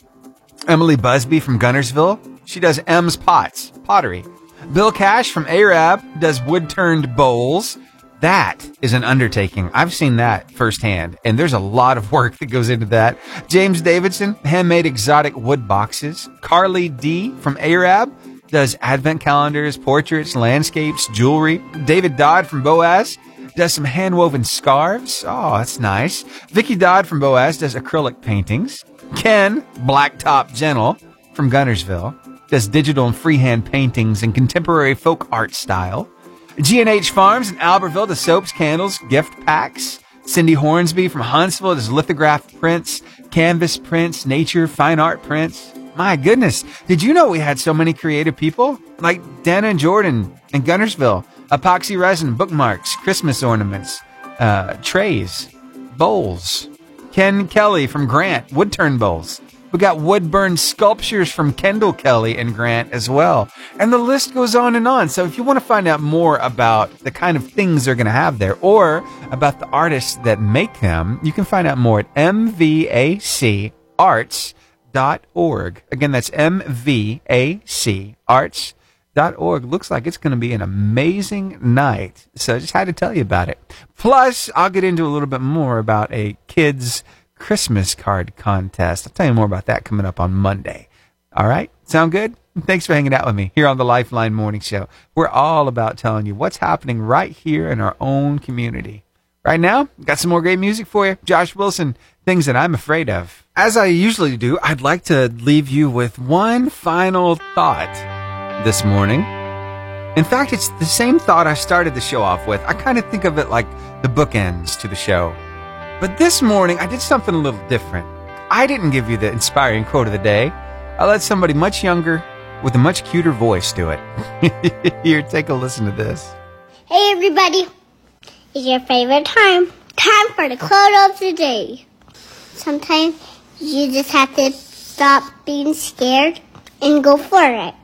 Emily Busby from Guntersville, she does M's Pots, pottery. Bill Cash from Arab does wood-turned bowls. That is an undertaking. I've seen that firsthand, and there's a lot of work that goes into that. James Davidson, handmade exotic wood boxes. Carly D. from Arab does advent calendars, portraits, landscapes, jewelry. David Dodd from Boaz does some hand-woven scarves. Oh, that's nice. Vicky Dodd from Boaz does acrylic paintings. Ken Blacktop Gentle from Guntersville does digital and freehand paintings in contemporary folk art style. G and H Farms in Albertville does soaps, candles, gift packs. Cindy Hornsby from Huntsville does lithograph prints, canvas prints, nature, fine art prints. My goodness, did you know we had so many creative people? Like Dana and Jordan in Guntersville, epoxy resin, bookmarks, Christmas ornaments, uh, trays, bowls. Ken Kelly from Grant, wood-turn bowls. We got wood-burned sculptures from Kendall Kelly and Grant as well. And the list goes on and on. So if you want to find out more about the kind of things they're going to have there or about the artists that make them, you can find out more at M V A C Arts dot com. .org. Again, that's M V A C arts dot org. Looks like it's going to be an amazing night. So I just had to tell you about it. Plus, I'll get into a little bit more about a kids' Christmas card contest. I'll tell you more about that coming up on Monday. All right? Sound good? Thanks for hanging out with me here on the Lifeline Morning Show. We're all about telling you what's happening right here in our own community. Right now, got some more great music for you. Josh Wilson, Things That I'm Afraid Of. As I usually do, I'd like to leave you with one final thought this morning. In fact, it's the same thought I started the show off with. I kind of think of it like the bookends to the show. But this morning, I did something a little different. I didn't give you the inspiring quote of the day. I let somebody much younger with a much cuter voice do it. Here, take a listen to this. Hey, everybody. It's your favorite time. Time for the quote of the day. Sometimes you just have to stop being scared and go for it.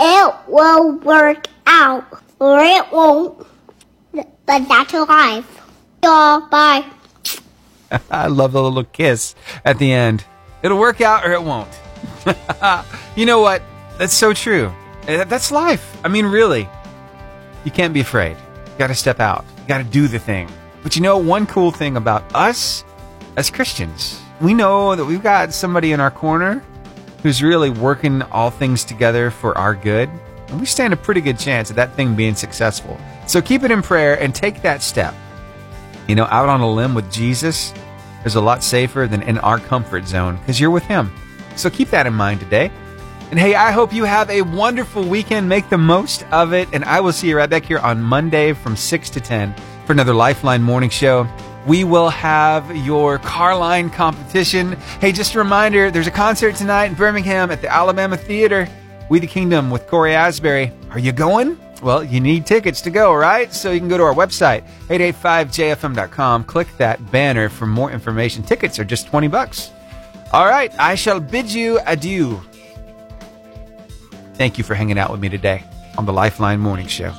It will work out, or it won't, but that's your life. Y'all, bye. I love the little kiss at the end. It'll work out or it won't. You know what? That's so true. That's life. I mean, really. You can't be afraid. You got to step out. You got to do the thing. But you know, one cool thing about us as Christians, we know that we've got somebody in our corner who's really working all things together for our good. And we stand a pretty good chance of that thing being successful. So keep it in prayer and take that step. You know, out on a limb with Jesus is a lot safer than in our comfort zone because you're with him. So keep that in mind today. And hey, I hope you have a wonderful weekend. Make the most of it. And I will see you right back here on Monday from six to ten for another Lifeline Morning Show. We will have your car line competition. Hey, just a reminder, there's a concert tonight in Birmingham at the Alabama Theater. We the Kingdom with Corey Asbury. Are you going? Well, you need tickets to go, right? So you can go to our website, eight eight five J F M dot com. Click that banner for more information. Tickets are just twenty bucks. All right, I shall bid you adieu. Thank you for hanging out with me today on the Lifeline Morning Show.